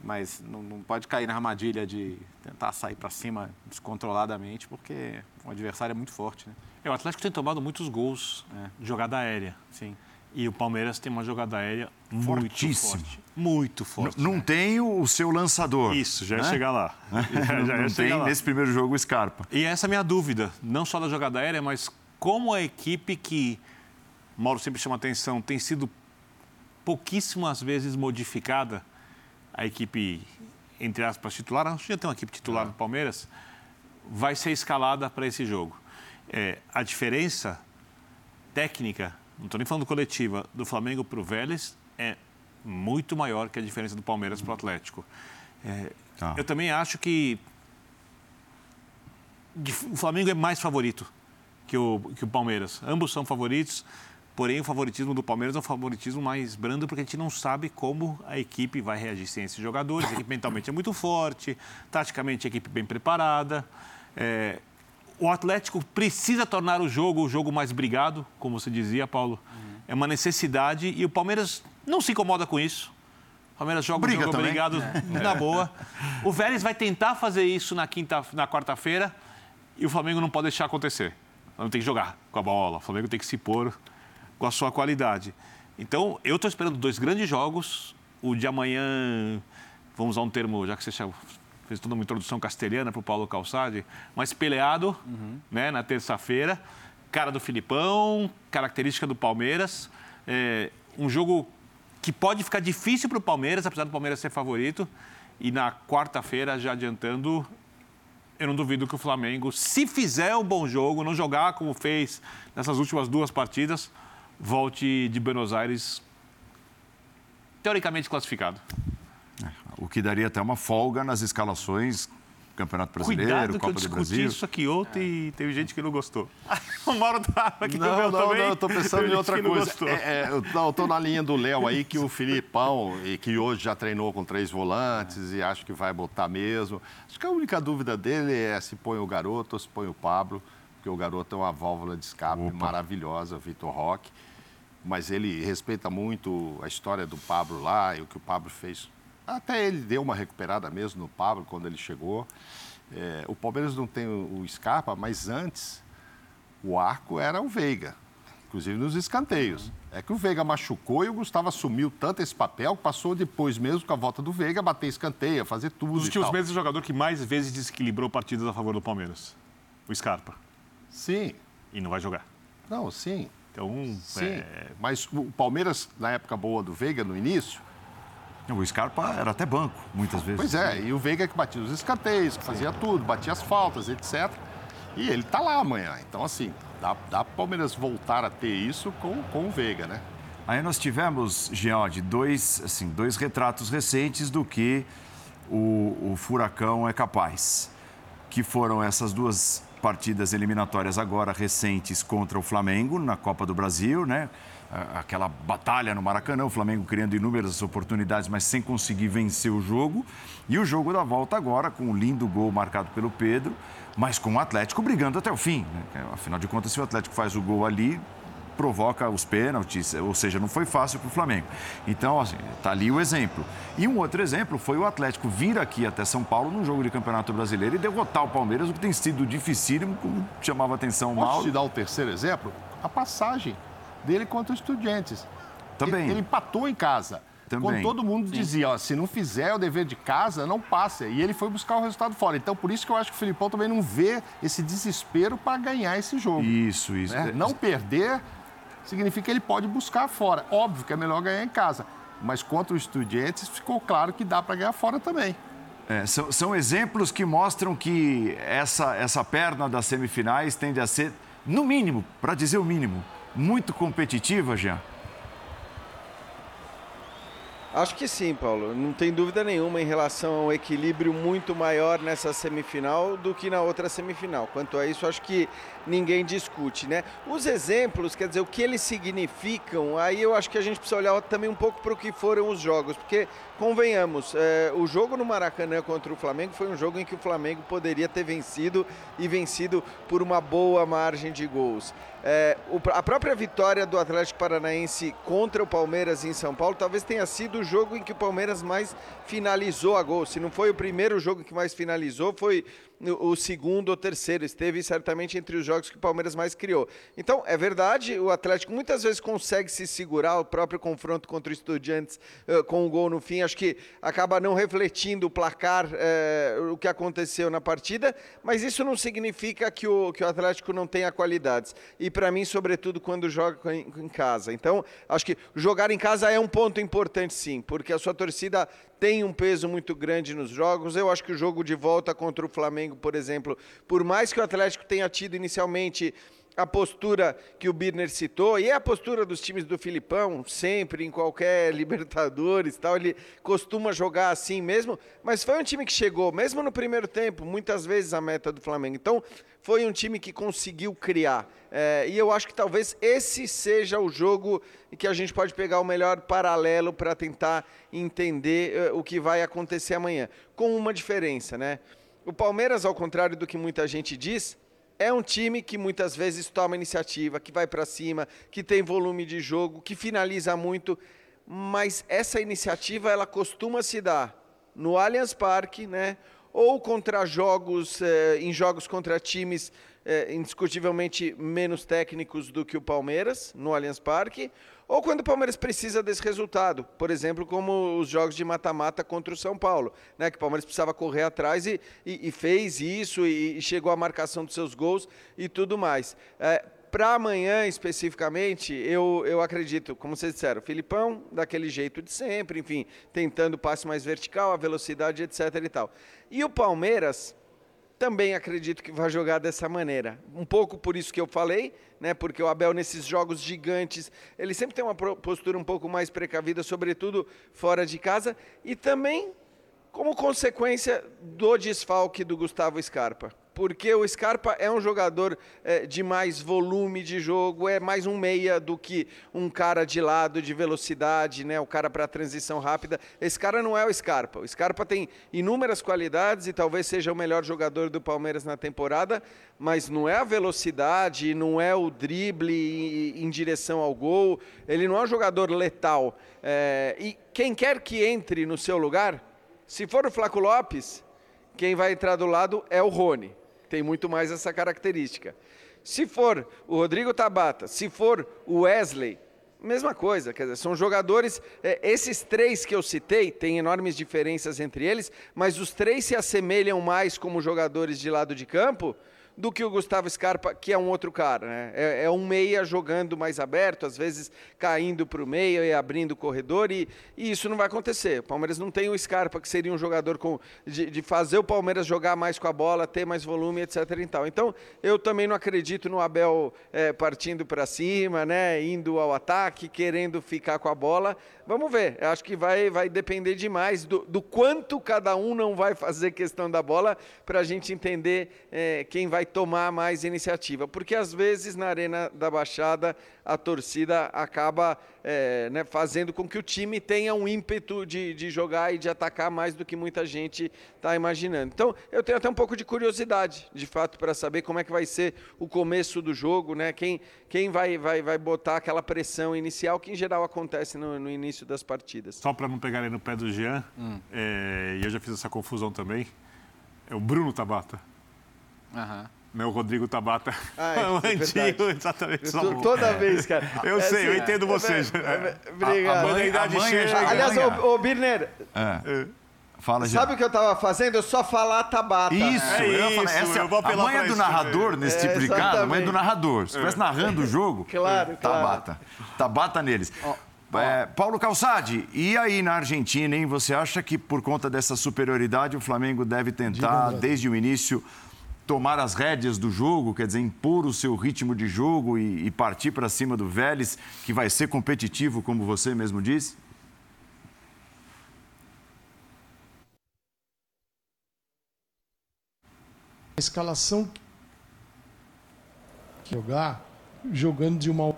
Mas não, não pode cair na armadilha de tentar sair para cima descontroladamente, porque o adversário é muito forte, né? É, o Atlético tem tomado muitos gols é. de jogada aérea. Sim. E o Palmeiras tem uma jogada aérea fortíssima. Muito forte. Muito forte. Não, não né? tem o seu lançador. Isso, já ia né? chegar lá. já, já não ia tem lá. Nesse primeiro jogo o Scarpa. E essa é a minha dúvida, não só da jogada aérea, mas como a equipe que, Mauro sempre chama atenção, tem sido pouquíssimas vezes modificada, a equipe, entre aspas, titular, a gente já tem uma equipe titular no Palmeiras, vai ser escalada para esse jogo. É, a diferença técnica, não estou nem falando coletiva, do Flamengo para o Vélez é muito maior que a diferença do Palmeiras para o Atlético. É, ah. Eu também acho que o Flamengo é mais favorito que o, que o Palmeiras. Ambos são favoritos. Porém, o favoritismo do Palmeiras é um favoritismo mais brando, porque a gente não sabe como a equipe vai reagir sem esses jogadores. A equipe mentalmente é muito forte, taticamente a equipe bem preparada. É, o Atlético precisa tornar o jogo o jogo mais brigado, como você dizia, Paulo. Uhum. É uma necessidade e o Palmeiras não se incomoda com isso. O Palmeiras joga Briga um jogo também. Brigado é. na boa. O Vélez vai tentar fazer isso na, quinta, na quarta-feira e o Flamengo não pode deixar acontecer. O Flamengo tem que jogar com a bola, o Flamengo tem que se pôr com a sua qualidade. Então, eu estou esperando dois grandes jogos. O de amanhã, vamos usar um termo, já que você fez toda uma introdução castelhana para o Paulo Calçade, mas peleado, uhum. né, na terça-feira. Cara do Filipão, característica do Palmeiras. É, um jogo que pode ficar difícil para o Palmeiras, apesar do Palmeiras ser favorito. E na quarta-feira, já adiantando, eu não duvido que o Flamengo, se fizer um bom jogo, não jogar como fez nessas últimas duas partidas, volte de Buenos Aires teoricamente classificado. É, o que daria até uma folga nas escalações, Campeonato Brasileiro, Cuidado Copa do Brasil. Cuidado que eu discuti isso aqui ontem e teve gente que não gostou. O Mauro estava aqui não, não, também. Não, eu estou pensando em outra coisa. É, é, eu estou na linha do Léo aí, que o Filipão, e que hoje já treinou com três volantes é. e acho que vai botar mesmo. Acho que a única dúvida dele é se põe o garoto ou se põe o Pablo, porque o garoto é uma válvula de escape Opa. maravilhosa, Vitor Roque. Mas ele respeita muito a história do Pablo lá e o que o Pablo fez. Até ele deu uma recuperada mesmo no Pablo quando ele chegou. É, o Palmeiras não tem o Scarpa, mas antes o arco era o Veiga, inclusive nos escanteios. É que o Veiga machucou e o Gustavo assumiu tanto esse papel que passou depois mesmo com a volta do Veiga, bater escanteio, fazer tudo. Nos últimos meses, o jogador que mais vezes desequilibrou partidas a favor do Palmeiras, o Scarpa. Sim. E não vai jogar. Não, sim. Um, Sim, é... mas o Palmeiras, na época boa do Veiga, no início... O Scarpa era até banco, muitas vezes. Pois é, e o Veiga que batia os escanteios, que fazia tudo, batia as faltas, etcétera. E ele está lá amanhã. Então, assim, dá para o Palmeiras voltar a ter isso com, com o Veiga, né? Aí nós tivemos, Jean Odi, dois, assim, dois retratos recentes do que o, o Furacão é capaz. Que foram essas duas... partidas eliminatórias agora recentes contra o Flamengo na Copa do Brasil, né? Aquela batalha no Maracanã, o Flamengo criando inúmeras oportunidades, mas sem conseguir vencer o jogo. E o jogo da volta agora, com um lindo gol marcado pelo Pedro, mas com o Atlético brigando até o fim, né? Afinal de contas, se o Atlético faz o gol ali, provoca os pênaltis, ou seja, não foi fácil para o Flamengo. Então, assim, tá ali o exemplo. E um outro exemplo foi o Atlético vir aqui até São Paulo num jogo de Campeonato Brasileiro e derrotar o Palmeiras, o que tem sido dificílimo, como chamava a atenção o Mauro. Posso te dar o terceiro exemplo? A passagem dele contra os Estudiantes. Também. Ele, ele empatou em casa. Também. Quando todo mundo Sim. dizia, ó, se não fizer o dever de casa, não passa. E ele foi buscar o resultado fora. Então, por isso que eu acho que o Filipão também não vê esse desespero para ganhar esse jogo. Isso, isso. Né? É. Não perder significa que ele pode buscar fora. Óbvio que é melhor ganhar em casa. Mas contra os Estudiantes, ficou claro que dá para ganhar fora também. É, são, são exemplos que mostram que essa, essa perna das semifinais tende a ser, no mínimo, para dizer o mínimo, muito competitiva, Jean. Acho que sim, Paulo. Não tem dúvida nenhuma em relação ao equilíbrio muito maior nessa semifinal do que na outra semifinal. Quanto a isso, acho que ninguém discute, né? Os exemplos, quer dizer, o que eles significam, aí eu acho que a gente precisa olhar também um pouco para o que foram os jogos, porque, convenhamos, é, o jogo no Maracanã contra o Flamengo foi um jogo em que o Flamengo poderia ter vencido e vencido por uma boa margem de gols. É, a própria vitória do Atlético Paranaense contra o Palmeiras em São Paulo talvez tenha sido o jogo em que o Palmeiras mais finalizou a gol. Se não foi o primeiro jogo que mais finalizou, foi o segundo ou terceiro. Esteve certamente entre os jogos que o Palmeiras mais criou. Então, é verdade, o Atlético muitas vezes consegue se segurar. O próprio confronto contra o Estudiantes com o gol no fim, acho que acaba não refletindo o placar, é, o que aconteceu na partida, mas isso não significa que o, que o Atlético não tenha qualidades. E para mim, sobretudo, quando joga em, em casa. Então, acho que jogar em casa é um ponto importante, sim, porque a sua torcida tem um peso muito grande nos jogos. Eu acho que o jogo de volta contra o Flamengo, por exemplo, por mais que o Atlético tenha tido inicialmente a postura que o Birner citou, e é a postura dos times do Filipão, sempre, em qualquer Libertadores, tal, ele costuma jogar assim mesmo, mas foi um time que chegou, mesmo no primeiro tempo, muitas vezes a meta do Flamengo. Então, foi um time que conseguiu criar. É, e eu acho que talvez esse seja o jogo que a gente pode pegar o melhor paralelo para tentar entender o que vai acontecer amanhã. Com uma diferença, né? O Palmeiras, ao contrário do que muita gente diz, é um time que muitas vezes toma iniciativa, que vai para cima, que tem volume de jogo, que finaliza muito, mas essa iniciativa ela costuma se dar no Allianz Parque, né? Ou contra jogos, eh, em jogos contra times eh, indiscutivelmente menos técnicos do que o Palmeiras, no Allianz Parque, ou quando o Palmeiras precisa desse resultado, por exemplo, como os jogos de mata-mata contra o São Paulo, né, que o Palmeiras precisava correr atrás e, e, e fez isso, e, e chegou à marcação dos seus gols e tudo mais. É, para amanhã, especificamente, eu, eu acredito, como vocês disseram, o Filipão, daquele jeito de sempre, enfim, tentando o passe mais vertical, a velocidade, etc e tal. E o Palmeiras também acredito que vai jogar dessa maneira. Um pouco por isso que eu falei, né? Porque o Abel, nesses jogos gigantes, ele sempre tem uma postura um pouco mais precavida, sobretudo fora de casa, e também como consequência do desfalque do Gustavo Scarpa. Porque o Scarpa é um jogador é, de mais volume de jogo, é mais um meia do que um cara de lado, de velocidade, né? O cara para transição rápida. Esse cara não é o Scarpa. O Scarpa tem inúmeras qualidades e talvez seja o melhor jogador do Palmeiras na temporada, mas não é a velocidade, não é o drible em direção ao gol. Ele não é um jogador letal. É, e quem quer que entre no seu lugar, se for o Flaco Lopes, quem vai entrar do lado é o Rony. Tem muito mais essa característica. Se for o Rodrigo Tabata, se for o Wesley, mesma coisa. Quer dizer, são jogadores... É, esses três que eu citei, tem enormes diferenças entre eles, mas os três se assemelham mais como jogadores de lado de campo do que o Gustavo Scarpa, que é um outro cara, né? É, é um meia jogando mais aberto, às vezes caindo para o meio e abrindo o corredor, e, e isso não vai acontecer. O Palmeiras não tem o Scarpa, que seria um jogador com, de, de fazer o Palmeiras jogar mais com a bola, ter mais volume, etcétera. Então, eu também não acredito no Abel é, partindo para cima, né? Indo ao ataque, querendo ficar com a bola. Vamos ver, eu acho que vai, vai depender demais do, do quanto cada um não vai fazer questão da bola para a gente entender é, quem vai tomar mais iniciativa, porque às vezes na Arena da Baixada a torcida acaba é, né, fazendo com que o time tenha um ímpeto de, de jogar e de atacar mais do que muita gente está imaginando. Então, eu tenho até um pouco de curiosidade, de fato, para saber como é que vai ser o começo do jogo, né? Quem, quem vai, vai, vai botar aquela pressão inicial que, em geral, acontece no, no início das partidas. Só para não pegarem no pé do Jean, hum. é, e eu já fiz essa confusão também, é o Bruno Tabata. Aham. Uhum. Meu Rodrigo Tabata. Ah, é, antigo, é exatamente. Só toda vez, cara. Eu é, sei, assim, eu entendo é, você. É, obrigado. A modernidade chega. Aliás, ô, ô Birner, é. Fala, sabe o que eu tava fazendo? Eu só falar Tabata. Isso, é, eu ia falar, essa, eu vou a mãe é do narrador mesmo. Nesse é, tipo de caso, a mãe é do narrador. Se estivesse é. narrando o jogo, claro, é. Tabata. Claro. Tabata neles. Oh. É, Paulo Calçade, e aí na Argentina, hein? Você acha que por conta dessa superioridade o Flamengo deve tentar, de desde o início, tomar as rédeas do jogo, quer dizer, impor o seu ritmo de jogo e, e partir para cima do Vélez, que vai ser competitivo, como você mesmo disse? A escalação que jogar, jogando de uma...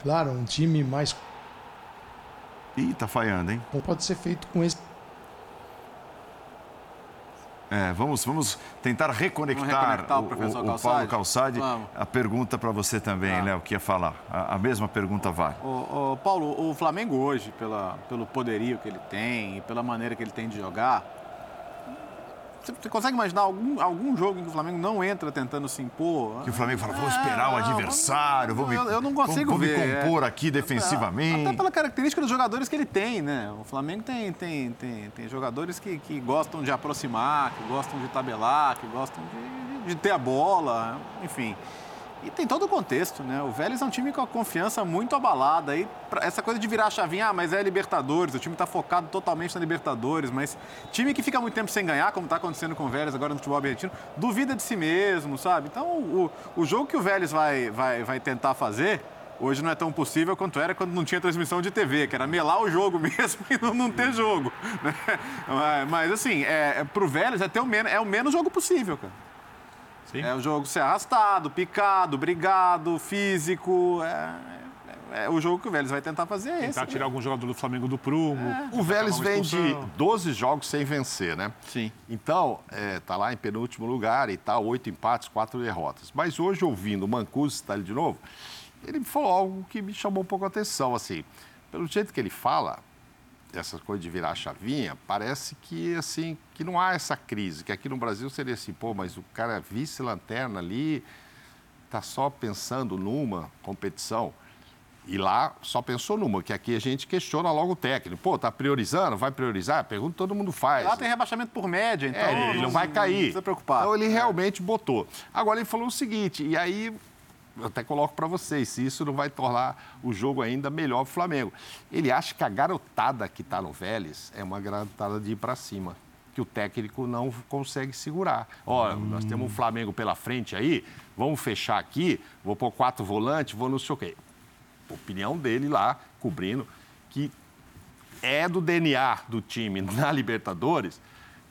Claro, um time mais... Ih, tá falhando, hein? Pode ser feito com esse... É, vamos, vamos tentar reconectar, vamos reconectar o, o, o Calçade. Paulo Calçade. Vamos. A pergunta para você também, ah. Léo, que ia falar. A, a mesma pergunta vale. O, o, Paulo, o Flamengo hoje, pela, pelo poderio que ele tem e pela maneira que ele tem de jogar, você consegue imaginar algum, algum jogo em que o Flamengo não entra tentando se impor? Que o Flamengo fala, vou esperar é, o adversário, vou me, eu, eu não consigo vou, vou ver, me compor é. aqui defensivamente. Até pela característica dos jogadores que ele tem, né? O Flamengo tem, tem, tem, tem jogadores que, que gostam de aproximar, que gostam de tabelar, que gostam de, de ter a bola, enfim. E tem todo o contexto, né? O Vélez é um time com a confiança muito abalada. E essa coisa de virar a chavinha, ah, mas é Libertadores, o time está focado totalmente na Libertadores, mas time que fica muito tempo sem ganhar, como está acontecendo com o Vélez agora no futebol argentino, duvida de si mesmo, sabe? Então, o, o jogo que o Vélez vai, vai, vai tentar fazer... Hoje não é tão possível quanto era quando não tinha transmissão de T V, que era melar o jogo mesmo e não, não ter jogo. Né? Mas, assim, é, é, para o Vélez é, ter o menos, é o menos jogo possível, cara. Sim. É o jogo ser arrastado, picado, brigado, físico. É, é, é o jogo que o Vélez vai tentar fazer. Tentar é esse. Tentar tirar algum jogador do Flamengo do prumo. É. O Vélez vem de doze jogos sem vencer, né? Sim. Então, é, tá lá em penúltimo lugar e tá oito empates, quatro derrotas. Mas hoje, ouvindo o Mancuso citar ele de novo, ele falou algo que me chamou um pouco a atenção, assim. Pelo jeito que ele fala, essa coisa de virar a chavinha, parece que, assim, que não há essa crise, que aqui no Brasil seria assim, pô, mas o cara vice-lanterna ali tá só pensando numa competição e lá só pensou numa, que aqui a gente questiona logo o técnico. Pô, tá priorizando? Vai priorizar? Pergunta todo mundo faz. Lá tem rebaixamento por média, então é, ele não vai cair. Não precisa preocupar. Então ele realmente botou. Agora ele falou o seguinte, e aí... Eu até coloco para vocês, se isso não vai tornar o jogo ainda melhor para o Flamengo. Ele acha que a garotada que está no Vélez é uma garotada de ir para cima, que o técnico não consegue segurar. Olha, hum. nós temos o Flamengo pela frente aí, vamos fechar aqui, vou pôr quatro volantes, vou não sei o quê. Opinião dele lá, cobrindo, que é do D N A do time na Libertadores,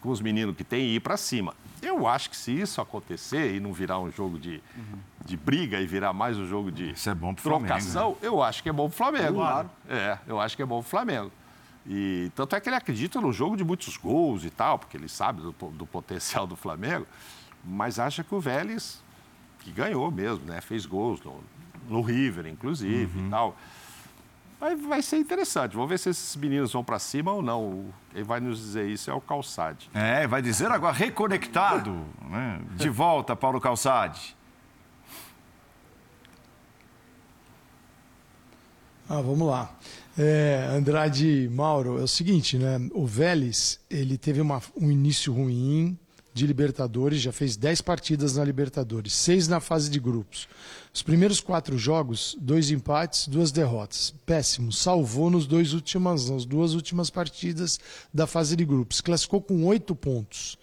com os meninos que tem, ir para cima. Eu acho que se isso acontecer e não virar um jogo de, uhum. de briga e virar mais um jogo de isso é bom pro trocação, Flamengo, né? Eu acho que é bom pro Flamengo. Claro. É, eu acho que é bom pro Flamengo. E tanto é que ele acredita no jogo de muitos gols e tal, porque ele sabe do, do potencial do Flamengo, mas acha que o Vélez, que ganhou mesmo, né? Fez gols no, no River, inclusive, uhum. e tal... Vai ser interessante. Vamos ver se esses meninos vão para cima ou não. Quem vai nos dizer isso é o Calçade. É, vai dizer agora reconectado. Né? De volta, Paulo Calçade. Ah, vamos lá. É, Andrade, Mauro, é o seguinte, né? O Vélez, ele teve uma, um início ruim de Libertadores, já fez dez partidas na Libertadores, seis na fase de grupos. Os primeiros quatro jogos, dois empates, duas derrotas. Péssimo, salvou nos dois últimas, nas duas últimas partidas da fase de grupos. Classificou com oito pontos.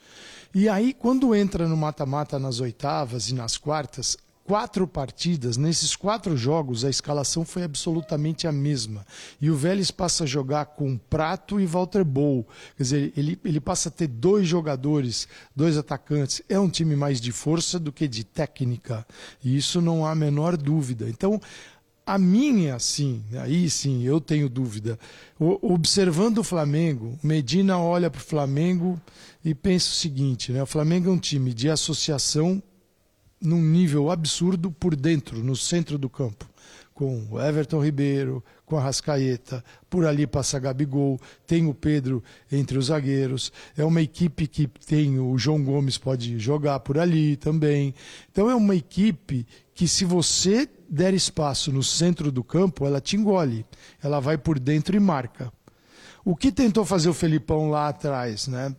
E aí, quando entra no mata-mata nas oitavas e nas quartas, quatro partidas, nesses quatro jogos a escalação foi absolutamente a mesma. E o Vélez passa a jogar com Prato e Walter Bol. Quer dizer, ele, ele passa a ter dois jogadores, dois atacantes. É um time mais de força do que de técnica. E isso não há a menor dúvida. Então... A minha, sim, aí sim, eu tenho dúvida. O, observando o Flamengo, Medina olha para o Flamengo e pensa o seguinte, né? O Flamengo é um time de associação num nível absurdo por dentro, no centro do campo. Com o Everton Ribeiro, com a Arrascaeta, por ali passa a Gabigol, tem o Pedro entre os zagueiros, é uma equipe que tem o João Gomes, pode jogar por ali também. Então é uma equipe que, se você der espaço no centro do campo, ela te engole, ela vai por dentro e marca. O que tentou fazer o Felipão lá atrás, né?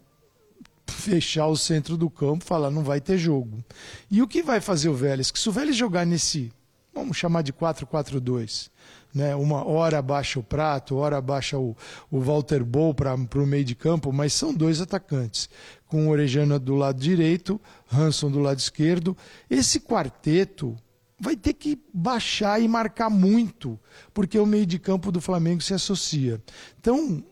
Fechar o centro do campo, falar não vai ter jogo. E o que vai fazer o Vélez? Que se o Vélez jogar nesse... vamos chamar de quatro quatro dois, né? Uma hora abaixa o Prato, hora abaixa o, o Walter Bol para o meio de campo, mas são dois atacantes, com o Orellana do lado direito, Hanson do lado esquerdo. Esse quarteto vai ter que baixar e marcar muito, porque o meio de campo do Flamengo se associa. Então,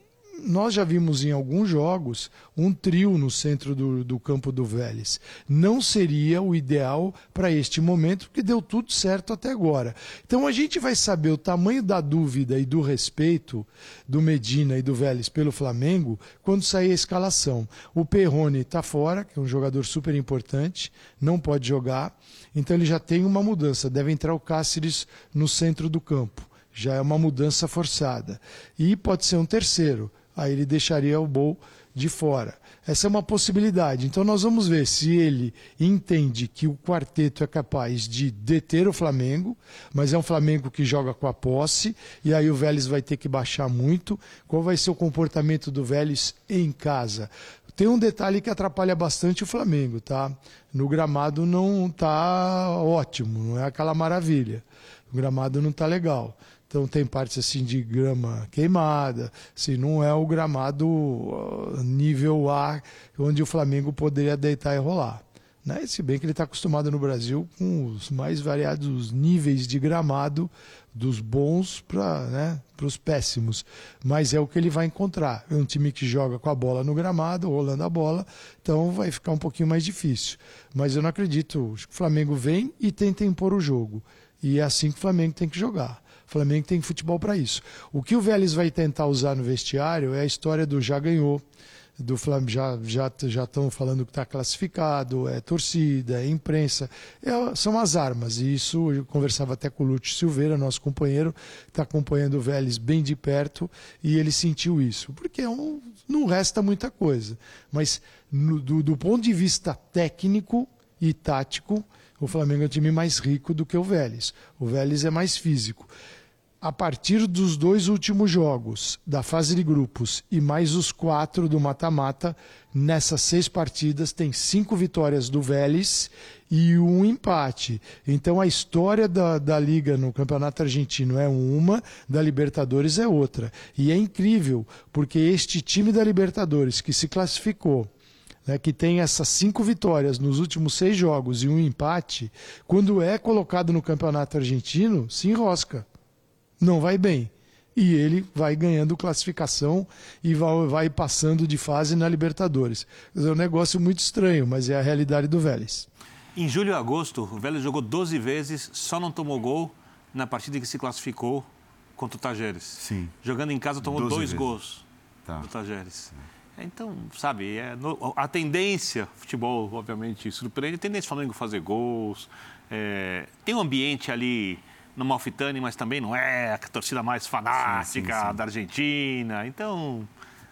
nós já vimos em alguns jogos um trio no centro do, do campo do Vélez. Não seria o ideal para este momento, porque deu tudo certo até agora. Então a gente vai saber o tamanho da dúvida e do respeito do Medina e do Vélez pelo Flamengo quando sair a escalação. O Perrone está fora, que é um jogador super importante, não pode jogar. Então ele já tem uma mudança, deve entrar o Cáceres no centro do campo. Já é uma mudança forçada. E pode ser um terceiro. Aí ele deixaria o Bol de fora. Essa é uma possibilidade. Então nós vamos ver se ele entende que o quarteto é capaz de deter o Flamengo, mas é um Flamengo que joga com a posse, e aí o Vélez vai ter que baixar muito. Qual vai ser o comportamento do Vélez em casa? Tem um detalhe que atrapalha bastante o Flamengo, tá? No gramado não tá ótimo, não é aquela maravilha. O gramado não tá legal. Então tem partes assim de grama queimada, se assim, não é o gramado nível A, onde o Flamengo poderia deitar e rolar. Né? Se bem que ele está acostumado no Brasil com os mais variados níveis de gramado, dos bons para né, os péssimos. Mas é o que ele vai encontrar. É um time que joga com a bola no gramado, rolando a bola, então vai ficar um pouquinho mais difícil. Mas eu não acredito, acho que o Flamengo vem e tenta impor o jogo. E é assim que o Flamengo tem que jogar. O Flamengo tem futebol para isso. O que o Vélez vai tentar usar no vestiário é a história do já ganhou, do Flamengo, já já já estão falando que está classificado, é torcida, é imprensa, é, são as armas. E isso eu conversava até com o Lúcio Silveira, nosso companheiro, está acompanhando o Vélez bem de perto, e ele sentiu isso, porque não, não resta muita coisa. Mas no, do, do ponto de vista técnico e tático, o Flamengo é um time mais rico do que o Vélez. O Vélez é mais físico. A partir dos dois últimos jogos da fase de grupos e mais os quatro do mata-mata, nessas seis partidas tem cinco vitórias do Vélez e um empate. Então a história da, da Liga no Campeonato Argentino é uma, da Libertadores é outra. E é incrível, porque este time da Libertadores que se classificou, né, que tem essas cinco vitórias nos últimos seis jogos e um empate, quando é colocado no Campeonato Argentino, se enrosca. Não vai bem. E ele vai ganhando classificação e vai, vai passando de fase na Libertadores. É um negócio muito estranho, mas é a realidade do Vélez. Em julho e agosto, o Vélez jogou doze vezes, só não tomou gol na partida que se classificou contra o Tajeres. Sim. Jogando em casa, tomou dois vezes. gols tá. do Tajeres. É. Então, sabe, é no, a tendência, futebol obviamente surpreende, a tendência do Flamengo fazer gols, é, tem um ambiente ali... no Malfitani, mas também não é a torcida mais fanática sim, sim, sim. da Argentina. Então,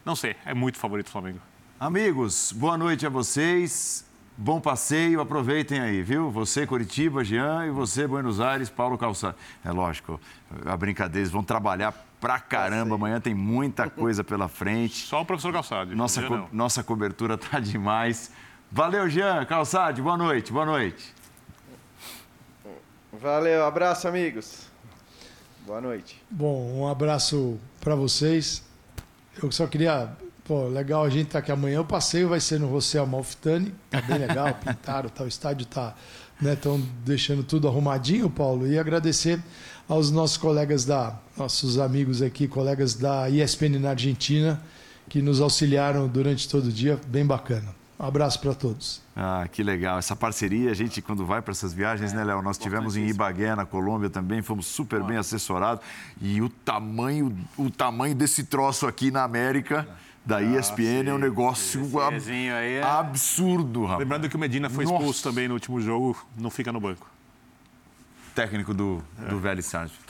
não sei, é muito favorito o Flamengo. Amigos, boa noite a vocês, bom passeio, aproveitem aí, viu? Você, Coritiba, Jean, e você, Buenos Aires, Paulo Calçado. É lógico, a brincadeira, eles vão trabalhar pra caramba, amanhã tem muita coisa pela frente. Só o professor Calçado. Nossa, co nossa cobertura tá demais. Valeu, Jean, Calçado, boa noite, boa noite. Valeu, abraço, amigos. Boa noite. Bom, um abraço para vocês. Eu só queria... Pô, legal a gente tá aqui amanhã. O passeio vai ser no José Amalfitani. Tá bem legal, pintaram, tá, o estádio tá... né, tão deixando tudo arrumadinho, Paulo. E agradecer aos nossos colegas da... Nossos amigos aqui, colegas da E S P N na Argentina, que nos auxiliaram durante todo o dia. Bem bacana. Um abraço para todos. Ah, que legal. Essa parceria, a gente, quando vai para essas viagens, é, né, Léo? Nós tivemos em Ibagué, na Colômbia também, fomos super bem assessorados. E o tamanho, o tamanho desse troço aqui na América... Da E S P N ah, sim, é um negócio ab... é... absurdo, rapaz. Lembrando que o Medina foi Nossa. expulso também no último jogo, não fica no banco. Técnico do, é. do Vélez Sarsfield.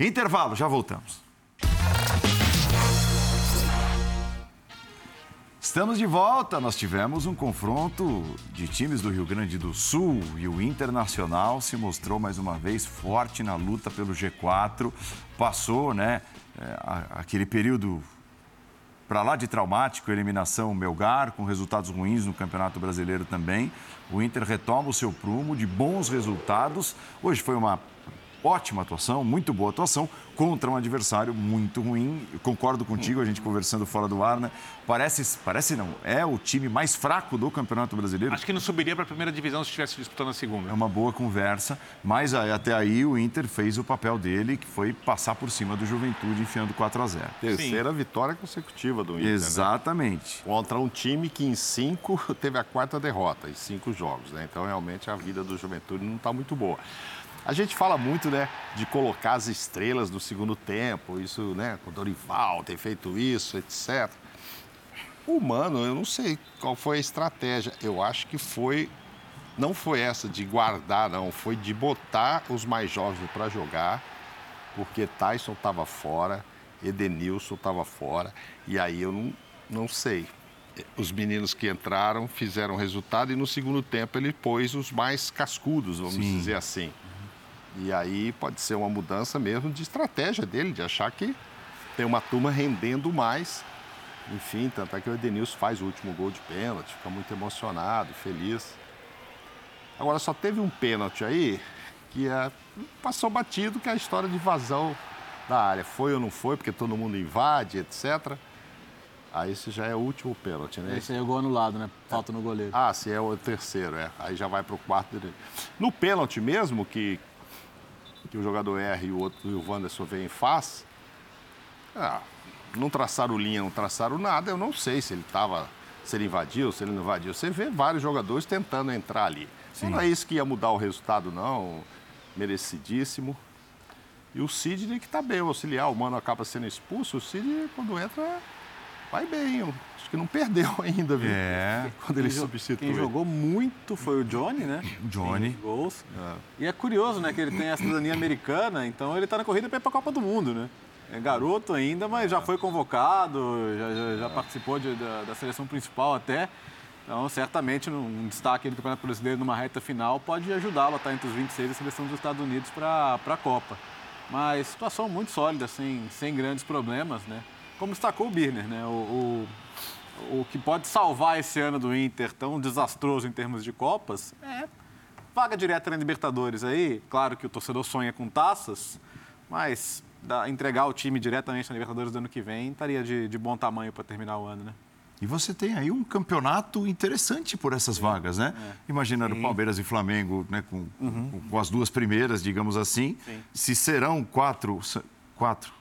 Intervalo, já voltamos. Estamos de volta, nós tivemos um confronto de times do Rio Grande do Sul e o Internacional se mostrou mais uma vez forte na luta pelo G quatro. Passou, né, aquele período... Para lá de traumático, eliminação Melgar, com resultados ruins no Campeonato Brasileiro também. O Inter retoma o seu prumo de bons resultados. Hoje foi uma ótima atuação, muito boa atuação, contra um adversário muito ruim. Eu concordo contigo, a gente conversando fora do ar, né? Parece, parece não, é o time mais fraco do Campeonato Brasileiro. Acho que não subiria para a primeira divisão se estivesse disputando a segunda. É uma boa conversa, mas até aí o Inter fez o papel dele, que foi passar por cima do Juventude, enfiando quatro a zero. Terceira Sim. vitória consecutiva do Inter. Exatamente. Né? Contra um time que em cinco teve a quarta derrota, em cinco jogos, né? Então, realmente, a vida do Juventude não está muito boa. A gente fala muito, né, de colocar as estrelas no segundo tempo, isso, né, o Dorival tem feito isso, etcétera. O Mano, eu não sei qual foi a estratégia, eu acho que foi, não foi essa de guardar, não, foi de botar os mais jovens para jogar, porque Tyson estava fora, Edenilson estava fora, e aí eu não, não sei. Os meninos que entraram fizeram resultado e no segundo tempo ele pôs os mais cascudos, vamos Sim. dizer assim. E aí pode ser uma mudança mesmo de estratégia dele, de achar que tem uma turma rendendo mais. Enfim, tanto é que o Edenilson faz o último gol de pênalti, fica muito emocionado, feliz. Agora, só teve um pênalti aí que é, passou batido, que é a história de invasão da área. Foi ou não foi, porque todo mundo invade, etcétera. Aí esse já é o último pênalti, né? Esse aí é o gol anulado, né? Falta no goleiro. Ah, sim, é o terceiro, é. Aí já vai para o quarto. No pênalti mesmo, que... que o jogador erra e o outro, o Wanderson vem e faz, ah, não traçaram linha, não traçaram nada, eu não sei se ele estava, se ele invadiu, se ele não invadiu. Você vê vários jogadores tentando entrar ali. Sim. Não é isso que ia mudar o resultado, não, merecidíssimo. E o Sidney que está bem, o auxiliar, o Mano acaba sendo expulso, o Sidney quando entra vai bem, acho que não perdeu ainda, viu? É. Quando ele quem substitui. Quem jogou muito foi o Johnny, né? O Johnny. Gols. É. E é curioso, né, que ele tem a cidadania americana, então ele está na corrida para ir para a Copa do Mundo, né? É garoto ainda, mas é. já foi convocado, já, já, já é. participou de, da, da seleção principal até. Então, certamente, um destaque do Campeonato Brasileiro numa reta final pode ajudá-lo a estar entre os vinte e seis da seleção dos Estados Unidos para a Copa. Mas situação muito sólida, assim, sem grandes problemas, né? Como destacou o Birner, né? O, o, o que pode salvar esse ano do Inter, tão desastroso em termos de Copas, é vaga direta na Libertadores aí. Claro que o torcedor sonha com taças, mas dá, entregar o time diretamente na Libertadores do ano que vem estaria de, de bom tamanho para terminar o ano, né? E você tem aí um campeonato interessante por essas Sim. vagas, né? É. Imaginando Sim. Palmeiras e Flamengo, né? Com, uhum. com, com as duas primeiras, digamos assim. Sim. Se serão quatro... quatro...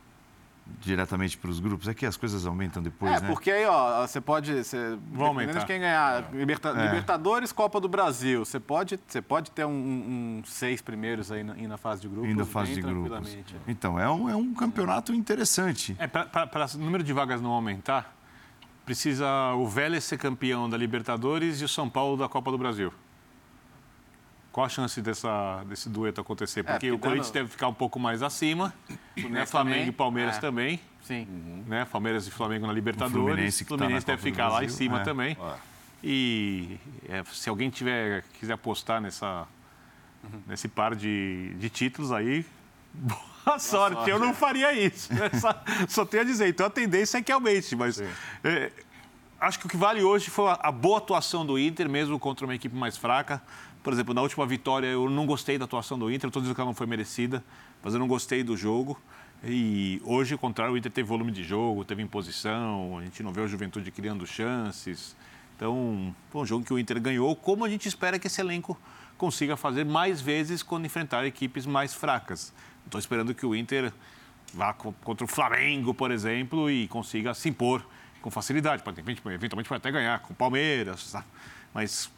diretamente para os grupos, é que as coisas aumentam depois, é, né? É, porque aí, ó, você pode... Você, Vão aumentar. De quem ganhar, liberta, é. Libertadores, Copa do Brasil, você pode, você pode ter um, um seis primeiros aí na, na fase de grupos. Ainda fase de grupos. Então, é um, é um campeonato é. interessante. É, para o número de vagas não aumentar, precisa o Vélez ser campeão da Libertadores e o São Paulo da Copa do Brasil. Qual a chance dessa, desse dueto acontecer? Porque, é, porque o Corinthians dando... deve ficar um pouco mais acima, né? Flamengo também. E Palmeiras é. também. Sim. Uhum. Né? Palmeiras e Flamengo na Libertadores. O Fluminense, que Fluminense tá na deve Copa ficar lá em cima é. também. É. E é, se alguém tiver, quiser apostar nessa, uhum. nesse par de, de títulos aí, boa, boa sorte. sorte. Eu não faria isso. Né? só, só tenho a dizer. Então a tendência é que aumente, mas... É, acho que o que vale hoje foi a, a boa atuação do Inter, mesmo contra uma equipe mais fraca. Por exemplo, na última vitória eu não gostei da atuação do Inter, eu estou dizendo que ela não foi merecida, mas eu não gostei do jogo. E hoje, ao contrário, o Inter teve volume de jogo, teve imposição, a gente não vê o Juventude criando chances. Então, foi um jogo que o Inter ganhou, como a gente espera que esse elenco consiga fazer mais vezes quando enfrentar equipes mais fracas. Estou esperando que o Inter vá contra o Flamengo, por exemplo, e consiga se impor com facilidade, pode eventualmente pode até ganhar com o Palmeiras, sabe? Mas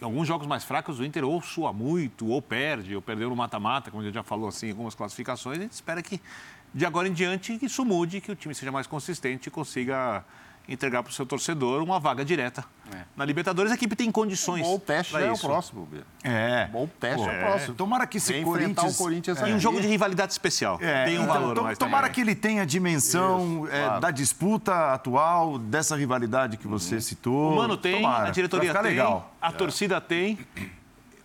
em alguns jogos mais fracos o Inter ou sua muito, ou perde, ou perdeu no mata-mata, como a gente já falou assim, em algumas classificações. A gente espera que de agora em diante isso mude, que o time seja mais consistente e consiga entregar para o seu torcedor uma vaga direta. É. Na Libertadores a equipe tem condições. Um bom teste é o próximo, Bia. É. Um bom teste é. é o próximo. Tomara que esse Corinthians... O Corinthians é. E um jogo de rivalidade especial. É. Tem um então, valor to mais. Tomara também. Que ele tenha a dimensão Isso, é, claro. da disputa atual, dessa rivalidade que você hum. citou. O Mano tem, tomara. A diretoria tem, legal. a é. torcida tem.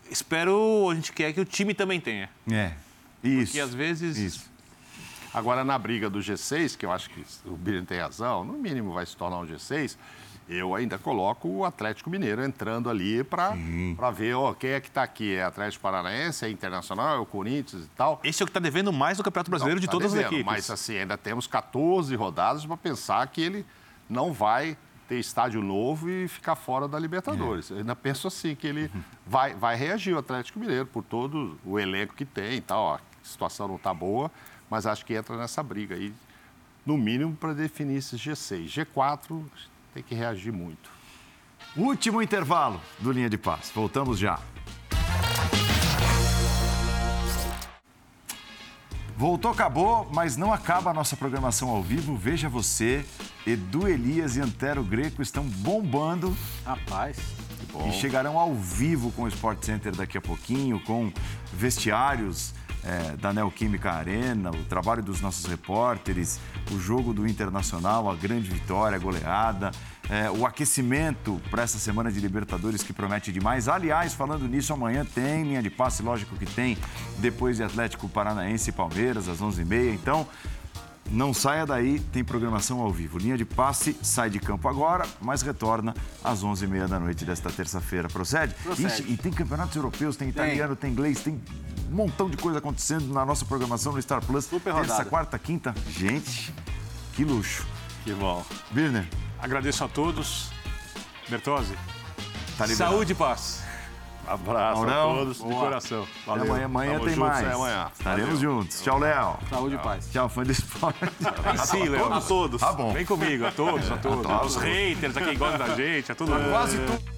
Espero, a gente quer que o time também tenha. É. Isso. Porque às vezes... Isso. Agora, na briga do G seis, que eu acho que o Birner tem razão, no mínimo vai se tornar um G seis, eu ainda coloco o Atlético Mineiro entrando ali para ver ó, quem é que está aqui. É Atlético Paranaense, é Internacional, é o Corinthians e tal. Esse é o que está devendo mais no Campeonato Brasileiro não, de tá todas devendo, as equipes. Mas, assim, ainda temos quatorze rodadas para pensar que ele não vai ter estádio novo e ficar fora da Libertadores. É. Eu ainda penso assim, que ele uhum. vai, vai reagir o Atlético Mineiro por todo o elenco que tem e tal. Ó, a situação não está boa. Mas acho que entra nessa briga aí, no mínimo, para definir esses G seis. G quatro tem que reagir muito. Último intervalo do Linha de Passe. Voltamos já. Voltou, acabou, mas não acaba a nossa programação ao vivo. Veja você, Edu Elias e Antero Greco estão bombando. Rapaz, que bom. E chegarão ao vivo com o Sport Center daqui a pouquinho, com vestiários... É, da Neoquímica Arena, o trabalho dos nossos repórteres, o jogo do Internacional, a grande vitória, a goleada, é, o aquecimento para essa semana de Libertadores que promete demais. Aliás, falando nisso, amanhã tem Linha de Passe, lógico que tem, depois de Atlético Paranaense e Palmeiras, às onze e meia. Então, não saia daí, tem programação ao vivo. Linha de Passe sai de campo agora, mas retorna às onze e meia da noite desta terça-feira. Procede? Procede. Ixi, e tem campeonatos europeus, tem italiano, tem, tem inglês, tem... um montão de coisa acontecendo na nossa programação no Star Plus. Super rodada. Terça, quarta, quinta. Gente, que luxo. Que bom. Birner. Agradeço a todos. Bertozzi. Tá saúde e paz. Abraço Aurão. a todos Boa. de coração. Valeu. Até amanhã, amanhã tem juntos, mais. Amanhã. Estaremos juntos. Tchau, Léo. Saúde e paz. Tchau, fã do esporte. Vem sim, Léo. A todos. Tá bom. Vem comigo, a todos, a todos. É, a todos. Aos haters, a quem gosta da gente, a todo mundo. Quase tudo.